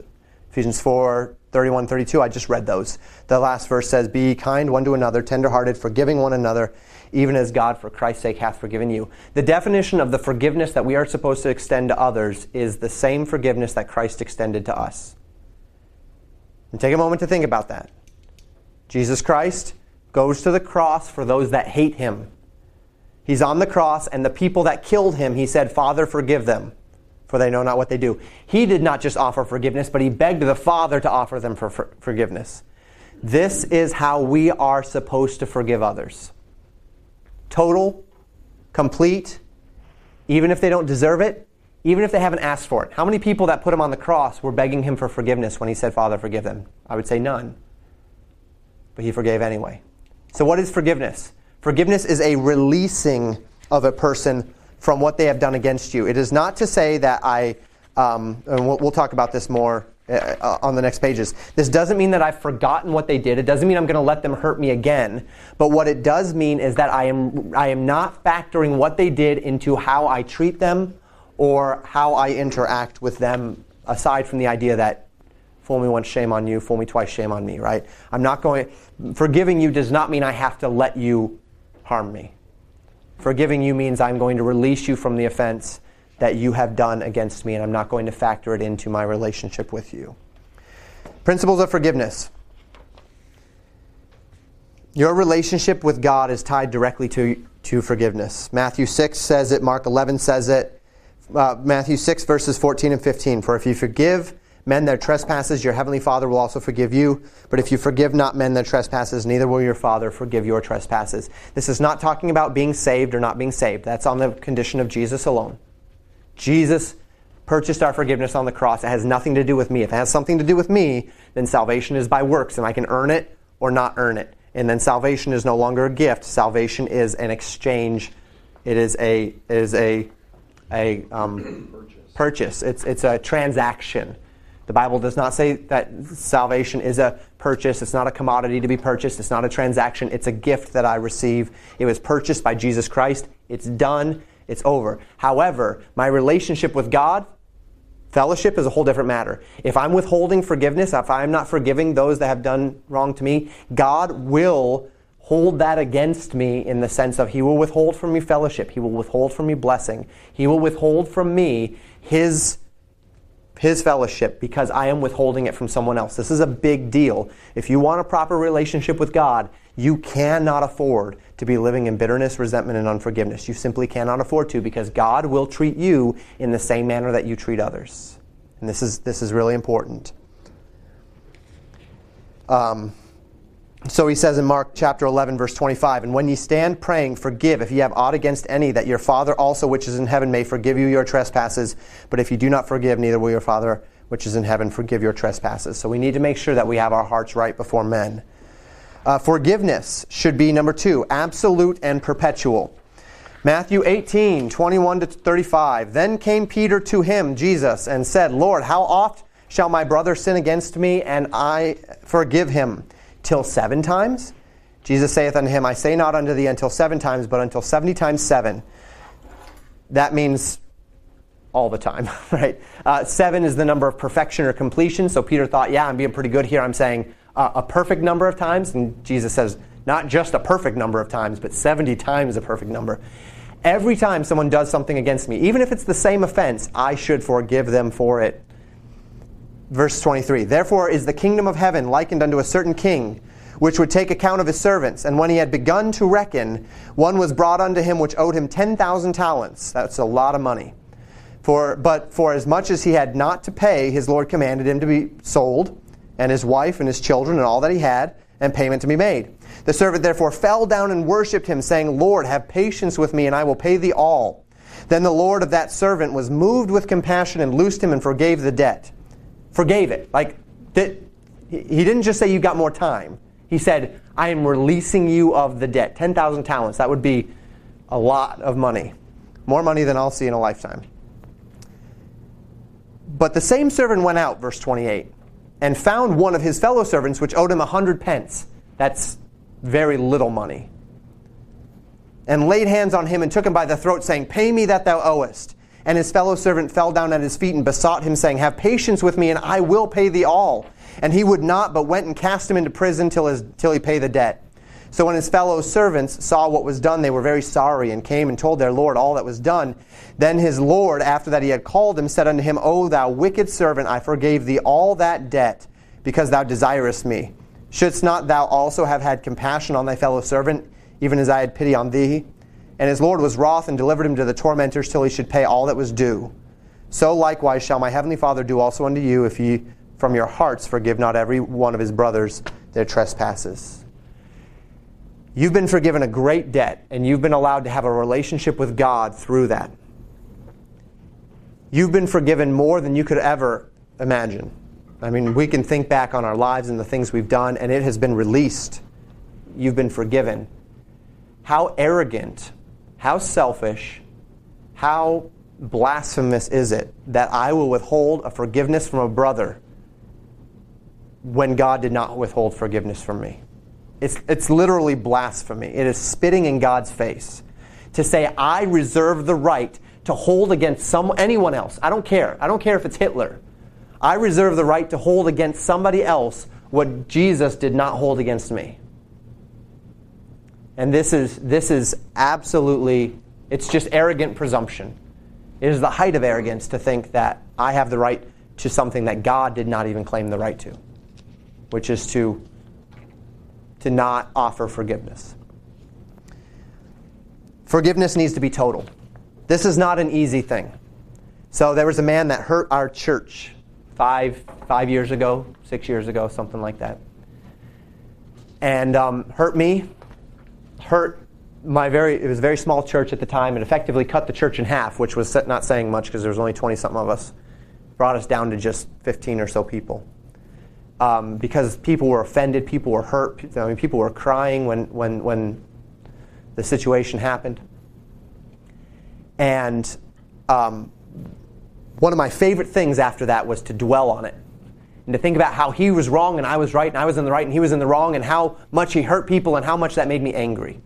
Ephesians 4, 31, 32, I just read those. The last verse says, be kind one to another, tenderhearted, forgiving one another, even as God for Christ's sake hath forgiven you. The definition of the forgiveness that we are supposed to extend to others is the same forgiveness that Christ extended to us. And take a moment to think about that. Jesus Christ goes to the cross for those that hate him. He's on the cross, and the people that killed him, he said, Father, forgive them, for they know not what they do. He did not just offer forgiveness, but he begged the Father to offer them for forgiveness. This is how we are supposed to forgive others. Total, complete, even if they don't deserve it, even if they haven't asked for it. How many people that put him on the cross were begging him for forgiveness when he said, Father, forgive them? I would say none. But he forgave anyway. So what is forgiveness? Forgiveness is a releasing of a person from what they have done against you. It is not to say that and we'll talk about this more on the next pages. This doesn't mean that I've forgotten what they did. It doesn't mean I'm going to let them hurt me again. But what it does mean is that I am not factoring what they did into how I treat them or how I interact with them, aside from the idea that fool me once, shame on you, fool me twice, shame on me, right? Forgiving you does not mean I have to let you harm me. Forgiving you means I'm going to release you from the offense that you have done against me, and I'm not going to factor it into my relationship with you. Principles of forgiveness. Your relationship with God is tied directly to forgiveness. Matthew 6 says it. Mark 11 says it. Matthew 6, verses 14 and 15. For if you forgive men their trespasses, your heavenly Father will also forgive you. But if you forgive not men their trespasses, neither will your Father forgive your trespasses. This is not talking about being saved or not being saved. That's on the condition of Jesus alone. Jesus purchased our forgiveness on the cross. It has nothing to do with me. If it has something to do with me, then salvation is by works, and I can earn it or not earn it. And then salvation is no longer a gift. Salvation is an exchange. It is a purchase. It's a transaction. The Bible does not say that salvation is a purchase. It's not a commodity to be purchased. It's not a transaction. It's a gift that I receive. It was purchased by Jesus Christ. It's done. It's over. However, my relationship with God, fellowship, is a whole different matter. If I'm withholding forgiveness, if I'm not forgiving those that have done wrong to me, God will hold that against me in the sense of He will withhold from me fellowship. He will withhold from me blessing. He will withhold from me His fellowship because I am withholding it from someone else. This is a big deal. If you want a proper relationship with God, you cannot afford to be living in bitterness, resentment, and unforgiveness. You simply cannot afford to, because God will treat you in the same manner that you treat others. And this is really important. So he says in Mark chapter 11, verse 25, and when ye stand praying, forgive if ye have aught against any, that your Father also which is in heaven may forgive you your trespasses. But if you do not forgive, neither will your Father which is in heaven forgive your trespasses. So we need to make sure that we have our hearts right before men. Forgiveness should be, number 2, absolute and perpetual. Matthew 18, 21 to 35, then came Peter to him, Jesus, and said, Lord, how oft shall my brother sin against me, and I forgive him? Till 7 times? Jesus saith unto him, I say not unto thee until 7 times, but until 70 times 7. That means all the time, right? 7 is the number of perfection or completion. So Peter thought, yeah, I'm being pretty good here. I'm saying a perfect number of times. And Jesus says, not just a perfect number of times, but 70 times a perfect number. Every time someone does something against me, even if it's the same offense, I should forgive them for it. Verse 23, therefore is the kingdom of heaven likened unto a certain king, which would take account of his servants. And when he had begun to reckon, one was brought unto him which owed him 10,000 talents. That's a lot of money. But for as much as he had not to pay, his Lord commanded him to be sold, and his wife and his children and all that he had, and payment to be made. The servant therefore fell down and worshipped him, saying, Lord, have patience with me, and I will pay thee all. Then the Lord of that servant was moved with compassion, and loosed him, and forgave the debt. Forgave it. He didn't just say you got more time. He said, I am releasing you of the debt. 10,000 talents. That would be a lot of money. More money than I'll see in a lifetime. But the same servant went out, verse 28, and found one of his fellow servants which owed him 100 pence. That's very little money. And laid hands on him and took him by the throat, saying, Pay me that thou owest. And his fellow servant fell down at his feet and besought him, saying, Have patience with me, and I will pay thee all. and he would not, but went and cast him into prison till he pay the debt. So when his fellow servants saw what was done, they were very sorry, and came and told their Lord all that was done. Then his Lord, after that he had called him, said unto him, O thou wicked servant, I forgave thee all that debt, because thou desirest me. Shouldst not thou also have had compassion on thy fellow servant, even as I had pity on thee? And his Lord was wroth, and delivered him to the tormentors, till he should pay all that was due. So likewise shall my heavenly Father do also unto you, if ye from your hearts forgive not every one of his brothers their trespasses. You've been forgiven a great debt, and you've been allowed to have a relationship with God through that. You've been forgiven more than you could ever imagine. I mean, we can think back on our lives and the things we've done, and it has been released. You've been forgiven. How arrogant, how selfish, how blasphemous is it that I will withhold a forgiveness from a brother when God did not withhold forgiveness from me? It's literally blasphemy. It is spitting in God's face to say, I reserve the right to hold against anyone else. I don't care. I don't care if it's Hitler. I reserve the right to hold against somebody else what Jesus did not hold against me. And this is absolutely, it's just arrogant presumption. It is the height of arrogance to think that I have the right to something that God did not even claim the right to, which is to not offer forgiveness. Forgiveness needs to be total. This is not an easy thing. So there was a man that hurt our church six years ago, something like that. And hurt me, it was a very small church at the time. It effectively cut the church in half, which was not saying much because there was only 20-something of us. Brought us down to just 15 or so people. Because people were offended, people were hurt, I mean, people were crying when the situation happened. And one of my favorite things after that was to dwell on it and to think about how he was wrong and I was right, and I was in the right and he was in the wrong, and how much he hurt people and how much that made me angry.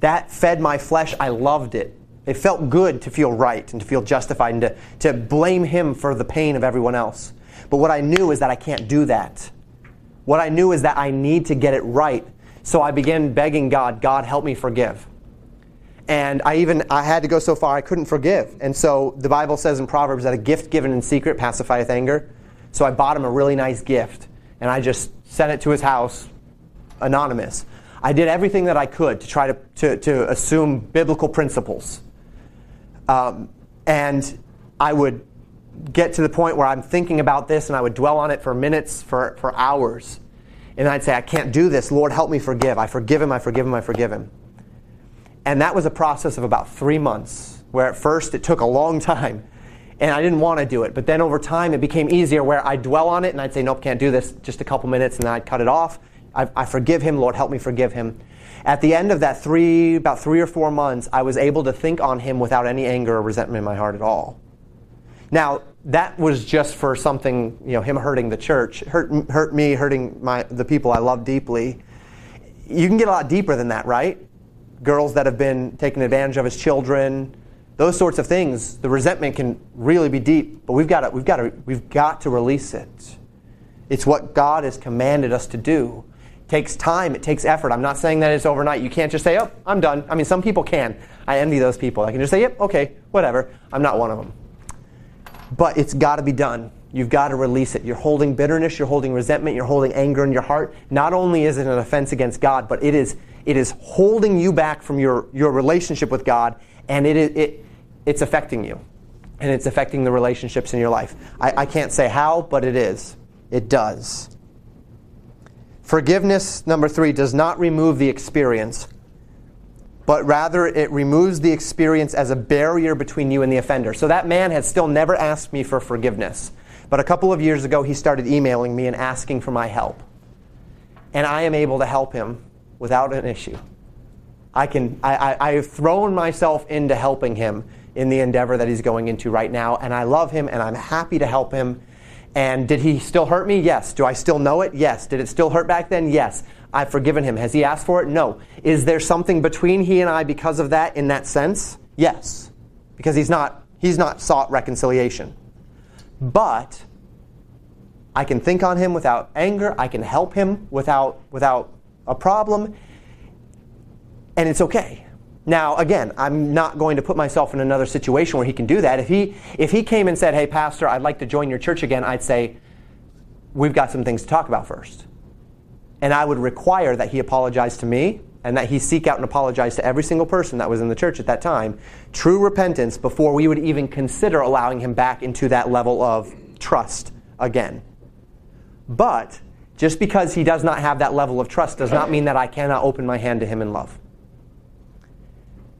That fed my flesh. I loved it. It felt good to feel right and to feel justified and to blame him for the pain of everyone else. But what I knew is that I can't do that. What I knew is that I need to get it right. So I began begging God, God, help me forgive. And I had to go so far I couldn't forgive. And so the Bible says in Proverbs that a gift given in secret pacifieth anger. So I bought him a really nice gift. And I just sent it to his house, anonymous. I did everything that I could to try to assume biblical principles. And I would get to the point where I'm thinking about this, and I would dwell on it for minutes, for hours. And I'd say, I can't do this. Lord, help me forgive. I forgive him, I forgive him, I forgive him. And that was a process of about 3 months, where at first it took a long time, and I didn't want to do it. But then over time it became easier, where I'd dwell on it, and I'd say, nope, can't do this, just a couple minutes, and then I'd cut it off. I forgive him, Lord, help me forgive him. At the end of that about 3 or 4 months, I was able to think on him without any anger or resentment in my heart at all. Now, that was just for something, him hurting the church, hurt me, hurting the people I love deeply. You can get a lot deeper than that, right? Girls that have been taken advantage of as children, those sorts of things. The resentment can really be deep, but we've got to release it. It's what God has commanded us to do. It takes time. It takes effort. I'm not saying that it's overnight. You can't just say, oh, I'm done. I mean, some people can. I envy those people. I can just say, yep, okay, whatever. I'm not one of them. But it's got to be done. You've got to release it. You're holding bitterness. You're holding resentment. You're holding anger in your heart. Not only is it an offense against God, but it is holding you back from your relationship with God, and it's affecting you. And it's affecting the relationships in your life. I can't say how, but it is. It does. Forgiveness, number 3, does not remove the experience, but rather it removes the experience as a barrier between you and the offender. So that man had still never asked me for forgiveness. But a couple of years ago, he started emailing me and asking for my help. And I am able to help him without an issue. I have thrown myself into helping him in the endeavor that he's going into right now. And I love him, and I'm happy to help him. And did he still hurt me? Yes. Do I still know it? Yes. Did it still hurt back then? Yes. I've forgiven him. Has he asked for it? No. Is there something between he and I because of that in that sense? Yes. Because he's not sought reconciliation. But I can think on him without anger. I can help him without a problem. And it's okay. Now, again, I'm not going to put myself in another situation where he can do that. If he came and said, hey, pastor, I'd like to join your church again, I'd say, we've got some things to talk about first. And I would require that he apologize to me and that he seek out and apologize to every single person that was in the church at that time, true repentance, before we would even consider allowing him back into that level of trust again. But just because he does not have that level of trust does not mean that I cannot open my hand to him in love.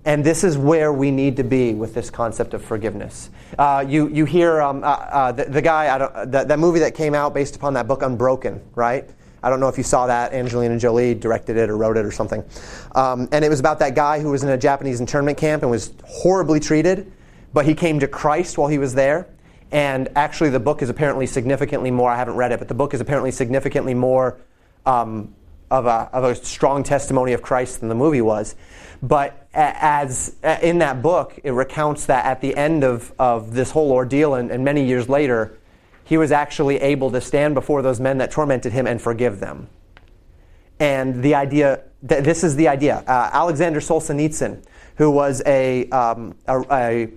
And this is where we need to be with this concept of forgiveness. You hear the guy, that movie that came out based upon that book Unbroken, right? I don't know if you saw that. Angelina Jolie directed it or wrote it or something. And it was about that guy who was in a Japanese internment camp and was horribly treated, but he came to Christ while he was there. And actually the book is apparently significantly more, I haven't read it, but the book is apparently significantly more of a strong testimony of Christ than the movie was. But as in that book, it recounts that at the end of this whole ordeal and many years later, he was actually able to stand before those men that tormented him and forgive them. And the idea, this is the idea. Alexander Solzhenitsyn, who was a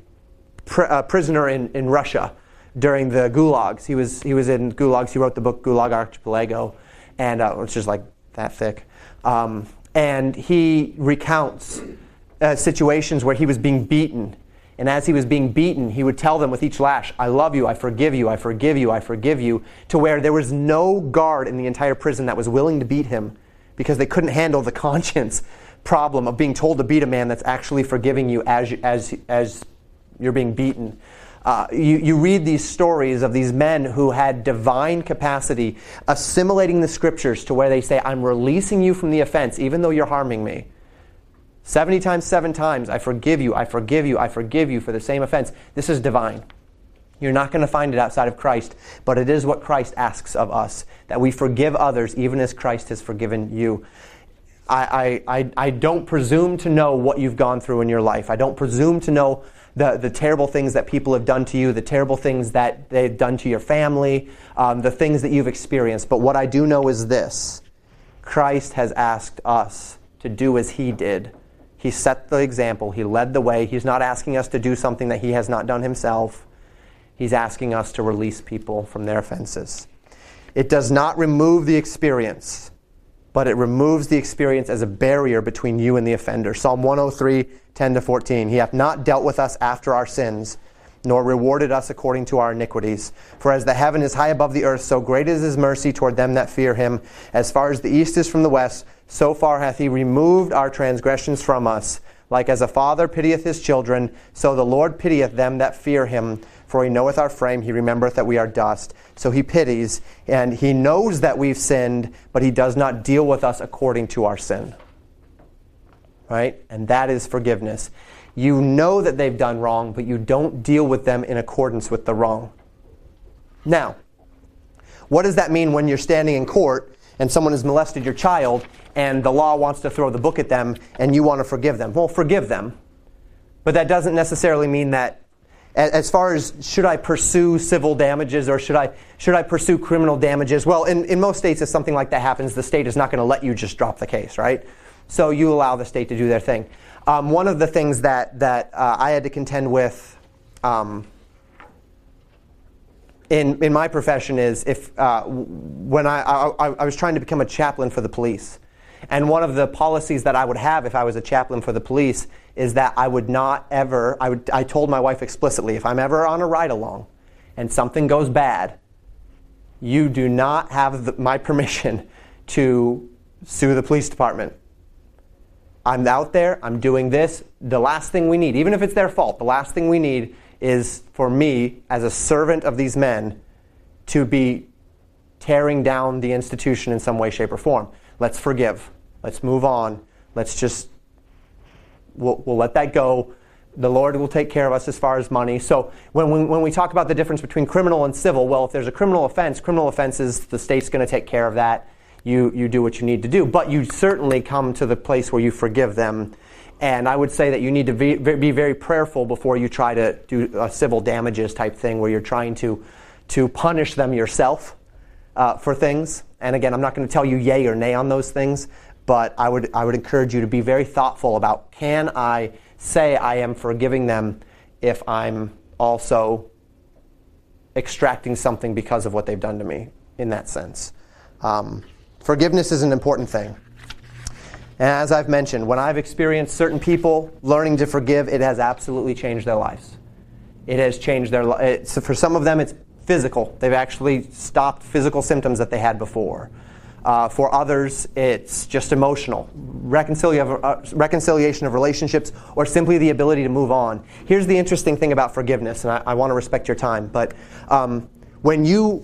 prisoner in Russia during the Gulags. He was in Gulags. He wrote the book Gulag Archipelago, and it's just like that thick. And he recounts situations where he was being beaten. And as he was being beaten, he would tell them with each lash, I love you, I forgive you, I forgive you, I forgive you, to where there was no guard in the entire prison that was willing to beat him because they couldn't handle the conscience problem of being told to beat a man that's actually forgiving you as you're being beaten. You read these stories of these men who had divine capacity assimilating the scriptures to where they say, I'm releasing you from the offense even though you're harming me. 70 times, 7 times, I forgive you, I forgive you, I forgive you for the same offense. This is divine. You're not going to find it outside of Christ, but it is what Christ asks of us, that we forgive others even as Christ has forgiven you. I don't presume to know what you've gone through in your life. I don't presume to know the terrible things that people have done to you, the terrible things that they've done to your family, the things that you've experienced. But what I do know is this. Christ has asked us to do as he did. He set the example. He led the way. He's not asking us to do something that he has not done himself. He's asking us to release people from their offenses. It does not remove the experience, but it removes the experience as a barrier between you and the offender. Psalm 103, 10-14. He hath not dealt with us after our sins, nor rewarded us according to our iniquities. For as the heaven is high above the earth, so great is his mercy toward them that fear him. As far as the east is from the west, so far hath he removed our transgressions from us. Like as a father pitieth his children, so the Lord pitieth them that fear him. For he knoweth our frame, he remembereth that we are dust. So he pities, and he knows that we've sinned, but he does not deal with us according to our sin. Right? And that is forgiveness. You know that they've done wrong, but you don't deal with them in accordance with the wrong. Now, what does that mean when you're standing in court and someone has molested your child and the law wants to throw the book at them and you want to forgive them? Well, forgive them. But that doesn't necessarily mean that, as far as should I pursue civil damages or should I pursue criminal damages? Well, in most states, if something like that happens, the state is not going to let you just drop the case, right? So you allow the state to do their thing. One of the things that I had to contend with in my profession is when I was trying to become a chaplain for the police. And one of the policies that I would have if I was a chaplain for the police is that I would not ever, I told my wife explicitly, if I'm ever on a ride-along and something goes bad, you do not have my permission to sue the police department. I'm out there, I'm doing this. The last thing we need, even if it's their fault, the last thing we need is for me, as a servant of these men, to be tearing down the institution in some way, shape, or form. Let's forgive. Let's move on. Let's just, we'll let that go. The Lord will take care of us as far as money. So when we talk about the difference between criminal and civil, well, if there's a criminal offense is the state's going to take care of that. You do what you need to do, but you certainly come to the place where you forgive them. And I would say that you need to be very prayerful before you try to do a civil damages type thing where you're trying to punish them yourself for things. And again, I'm not going to tell you yay or nay on those things, but I would encourage you to be very thoughtful about, can I say I am forgiving them if I'm also extracting something because of what they've done to me in that sense. Forgiveness is an important thing. And as I've mentioned, when I've experienced certain people learning to forgive, it has absolutely changed their lives. It has changed their lives. For some of them, it's physical. They've actually stopped physical symptoms that they had before. For others, it's just emotional. Reconciliation of relationships, or simply the ability to move on. Here's the interesting thing about forgiveness, and I want to respect your time, but when you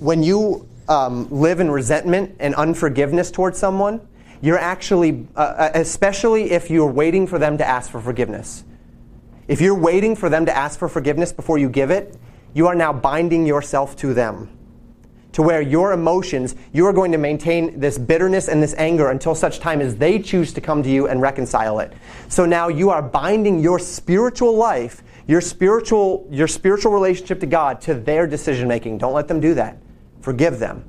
live in resentment and unforgiveness towards someone, you're actually, especially if you're waiting for them to ask for forgiveness. If you're waiting for them to ask for forgiveness before you give it, you are now binding yourself to them, to where your emotions, you are going to maintain this bitterness and this anger until such time as they choose to come to you and reconcile it. So now you are binding your spiritual life, your spiritual relationship to God, to their decision making. Don't let them do that. Forgive them.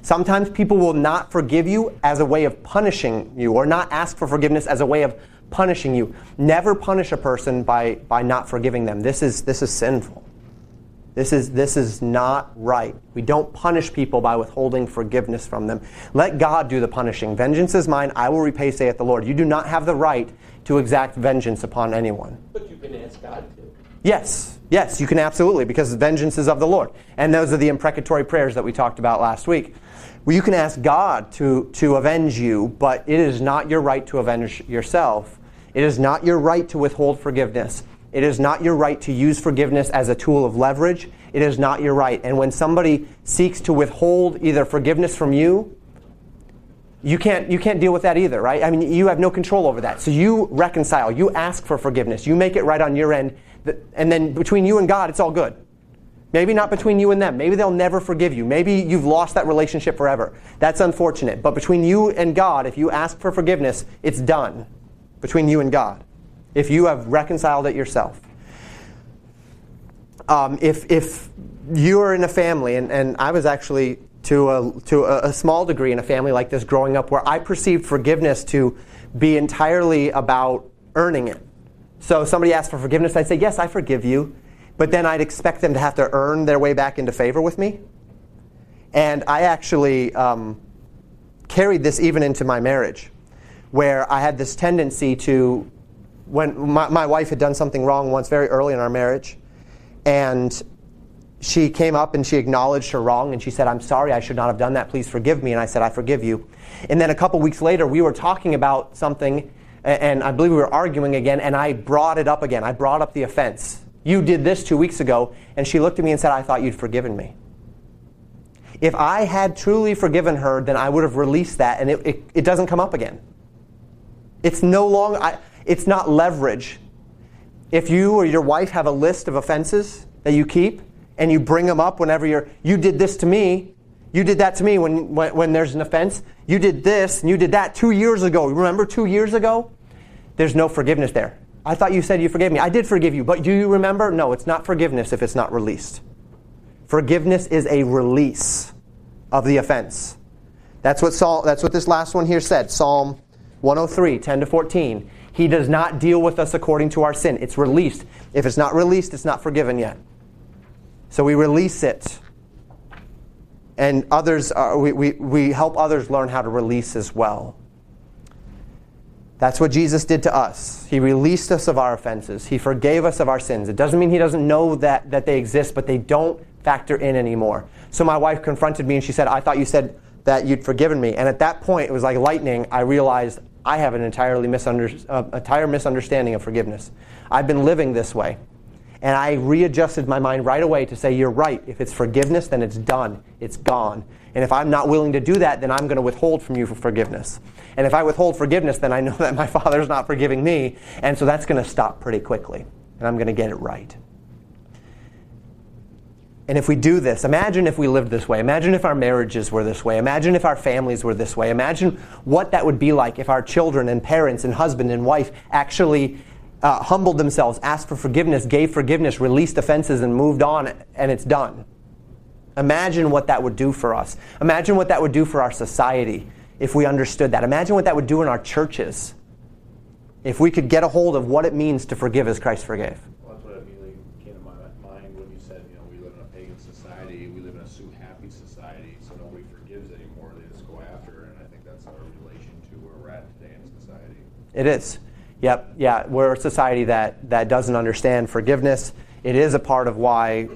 Sometimes people will not forgive you as a way of punishing you, or not ask for forgiveness as a way of punishing you. Never punish a person by not forgiving them. This is sinful. This is not right. We don't punish people by withholding forgiveness from them. Let God do the punishing. Vengeance is mine, I will repay, saith the Lord. You do not have the right to exact vengeance upon anyone. But you can ask God to. Yes, you can absolutely, because vengeance is of the Lord. And those are the imprecatory prayers that we talked about last week. Well, you can ask God to avenge you, but it is not your right to avenge yourself. It is not your right to withhold forgiveness. It is not your right to use forgiveness as a tool of leverage. It is not your right. And when somebody seeks to withhold either forgiveness from you, you can't deal with that either, right? I mean, you have no control over that. So you reconcile. You ask for forgiveness. You make it right on your end. And then between you and God, it's all good. Maybe not between you and them. Maybe they'll never forgive you. Maybe you've lost that relationship forever. That's unfortunate. But between you and God, if you ask for forgiveness, it's done between you and God, if you have reconciled it yourself. If you are in a family, and I was actually to a small degree in a family like this growing up, where I perceived forgiveness to be entirely about earning it. So somebody asked for forgiveness, I'd say, yes, I forgive you. But then I'd expect them to have to earn their way back into favor with me. And I actually carried this even into my marriage, where I had this tendency to, when my wife had done something wrong once very early in our marriage, and she came up and she acknowledged her wrong, and she said, I'm sorry, I should not have done that, please forgive me. And I said, I forgive you. And then a couple weeks later, we were talking about something, and I believe we were arguing again, and I brought it up again. I brought up the offense. You did this 2 weeks ago. And she looked at me and said, I thought you'd forgiven me. If I had truly forgiven her, then I would have released that, and it doesn't come up again. It's no longer... It's not leverage. If you or your wife have a list of offenses that you keep, and you bring them up whenever you did this to me, you did that to me when there's an offense, you did this and you did that 2 years ago. Remember 2 years ago? There's no forgiveness there. I thought you said you forgave me. I did forgive you, but do you remember? No, it's not forgiveness if it's not released. Forgiveness is a release of the offense. That's what this last one here said, Psalm 103, 10-14. He does not deal with us according to our sin. It's released. If it's not released, it's not forgiven yet. So we release it. And others, we help others learn how to release as well. That's what Jesus did to us. He released us of our offenses. He forgave us of our sins. It doesn't mean he doesn't know that they exist, but they don't factor in anymore. So my wife confronted me and she said, I thought you said that you'd forgiven me. And at that point, it was like lightning. I realized I have an entire misunderstanding of forgiveness. I've been living this way. And I readjusted my mind right away to say, you're right. If it's forgiveness, then it's done. It's gone. And if I'm not willing to do that, then I'm going to withhold from you for forgiveness. And if I withhold forgiveness, then I know that my Father's not forgiving me. And so that's going to stop pretty quickly. And I'm going to get it right. And if we do this, imagine if we lived this way. Imagine if our marriages were this way. Imagine if our families were this way. Imagine what that would be like if our children and parents and husband and wife actually humbled themselves, asked for forgiveness, gave forgiveness, released offenses, and moved on, and it's done. Imagine what that would do for us. Imagine what that would do for our society if we understood that. Imagine what that would do in our churches if we could get a hold of what it means to forgive as Christ forgave. Well, that's what immediately came to my mind when you said, we live in a pagan society, we live in a sue-happy society, so nobody forgives anymore, they just go after, and I think that's our relation to where we're at today in society. It is. Yep, yeah, we're a society that doesn't understand forgiveness. It is a part of why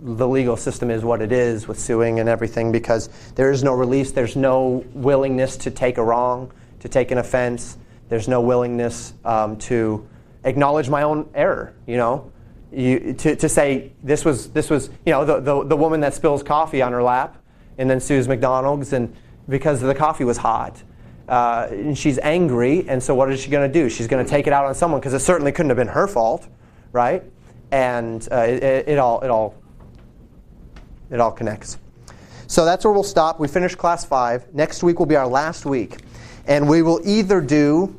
the legal system is what it is with suing and everything, because there is no release, there's no willingness to take a wrong, to take an offense, there's no willingness to acknowledge my own error, to say this was the woman that spills coffee on her lap and then sues McDonald's and because the coffee was hot. And she's angry, and so what is she going to do? She's going to take it out on someone because it certainly couldn't have been her fault, right? And it all connects. So that's where we'll stop. We finished class 5. Next week will be our last week, and we will either do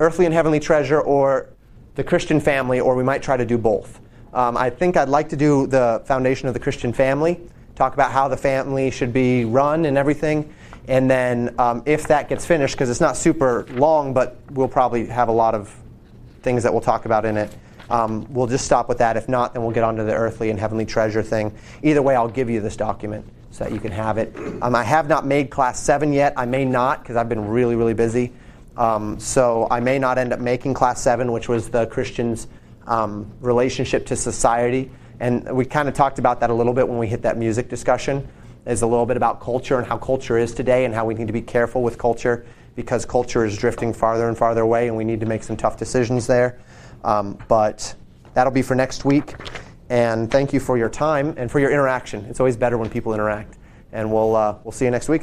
Earthly and Heavenly Treasure or the Christian Family, or we might try to do both. I think I'd like to do the foundation of the Christian family, talk about how the family should be run and everything. And then if that gets finished, because it's not super long, but we'll probably have a lot of things that we'll talk about in it, we'll just stop with that. If not, then we'll get on to the Earthly and Heavenly Treasure thing. Either way, I'll give you this document so that you can have it. I have not made Class 7 yet. I may not, because I've been really, really busy. So I may not end up making Class 7, which was the Christian's relationship to society. And we kind of talked about that a little bit when we hit that music discussion. Is a little bit about culture and how culture is today and how we need to be careful with culture because culture is drifting farther and farther away and we need to make some tough decisions there. But that'll be for next week. And thank you for your time and for your interaction. It's always better when people interact. And we'll see you next week.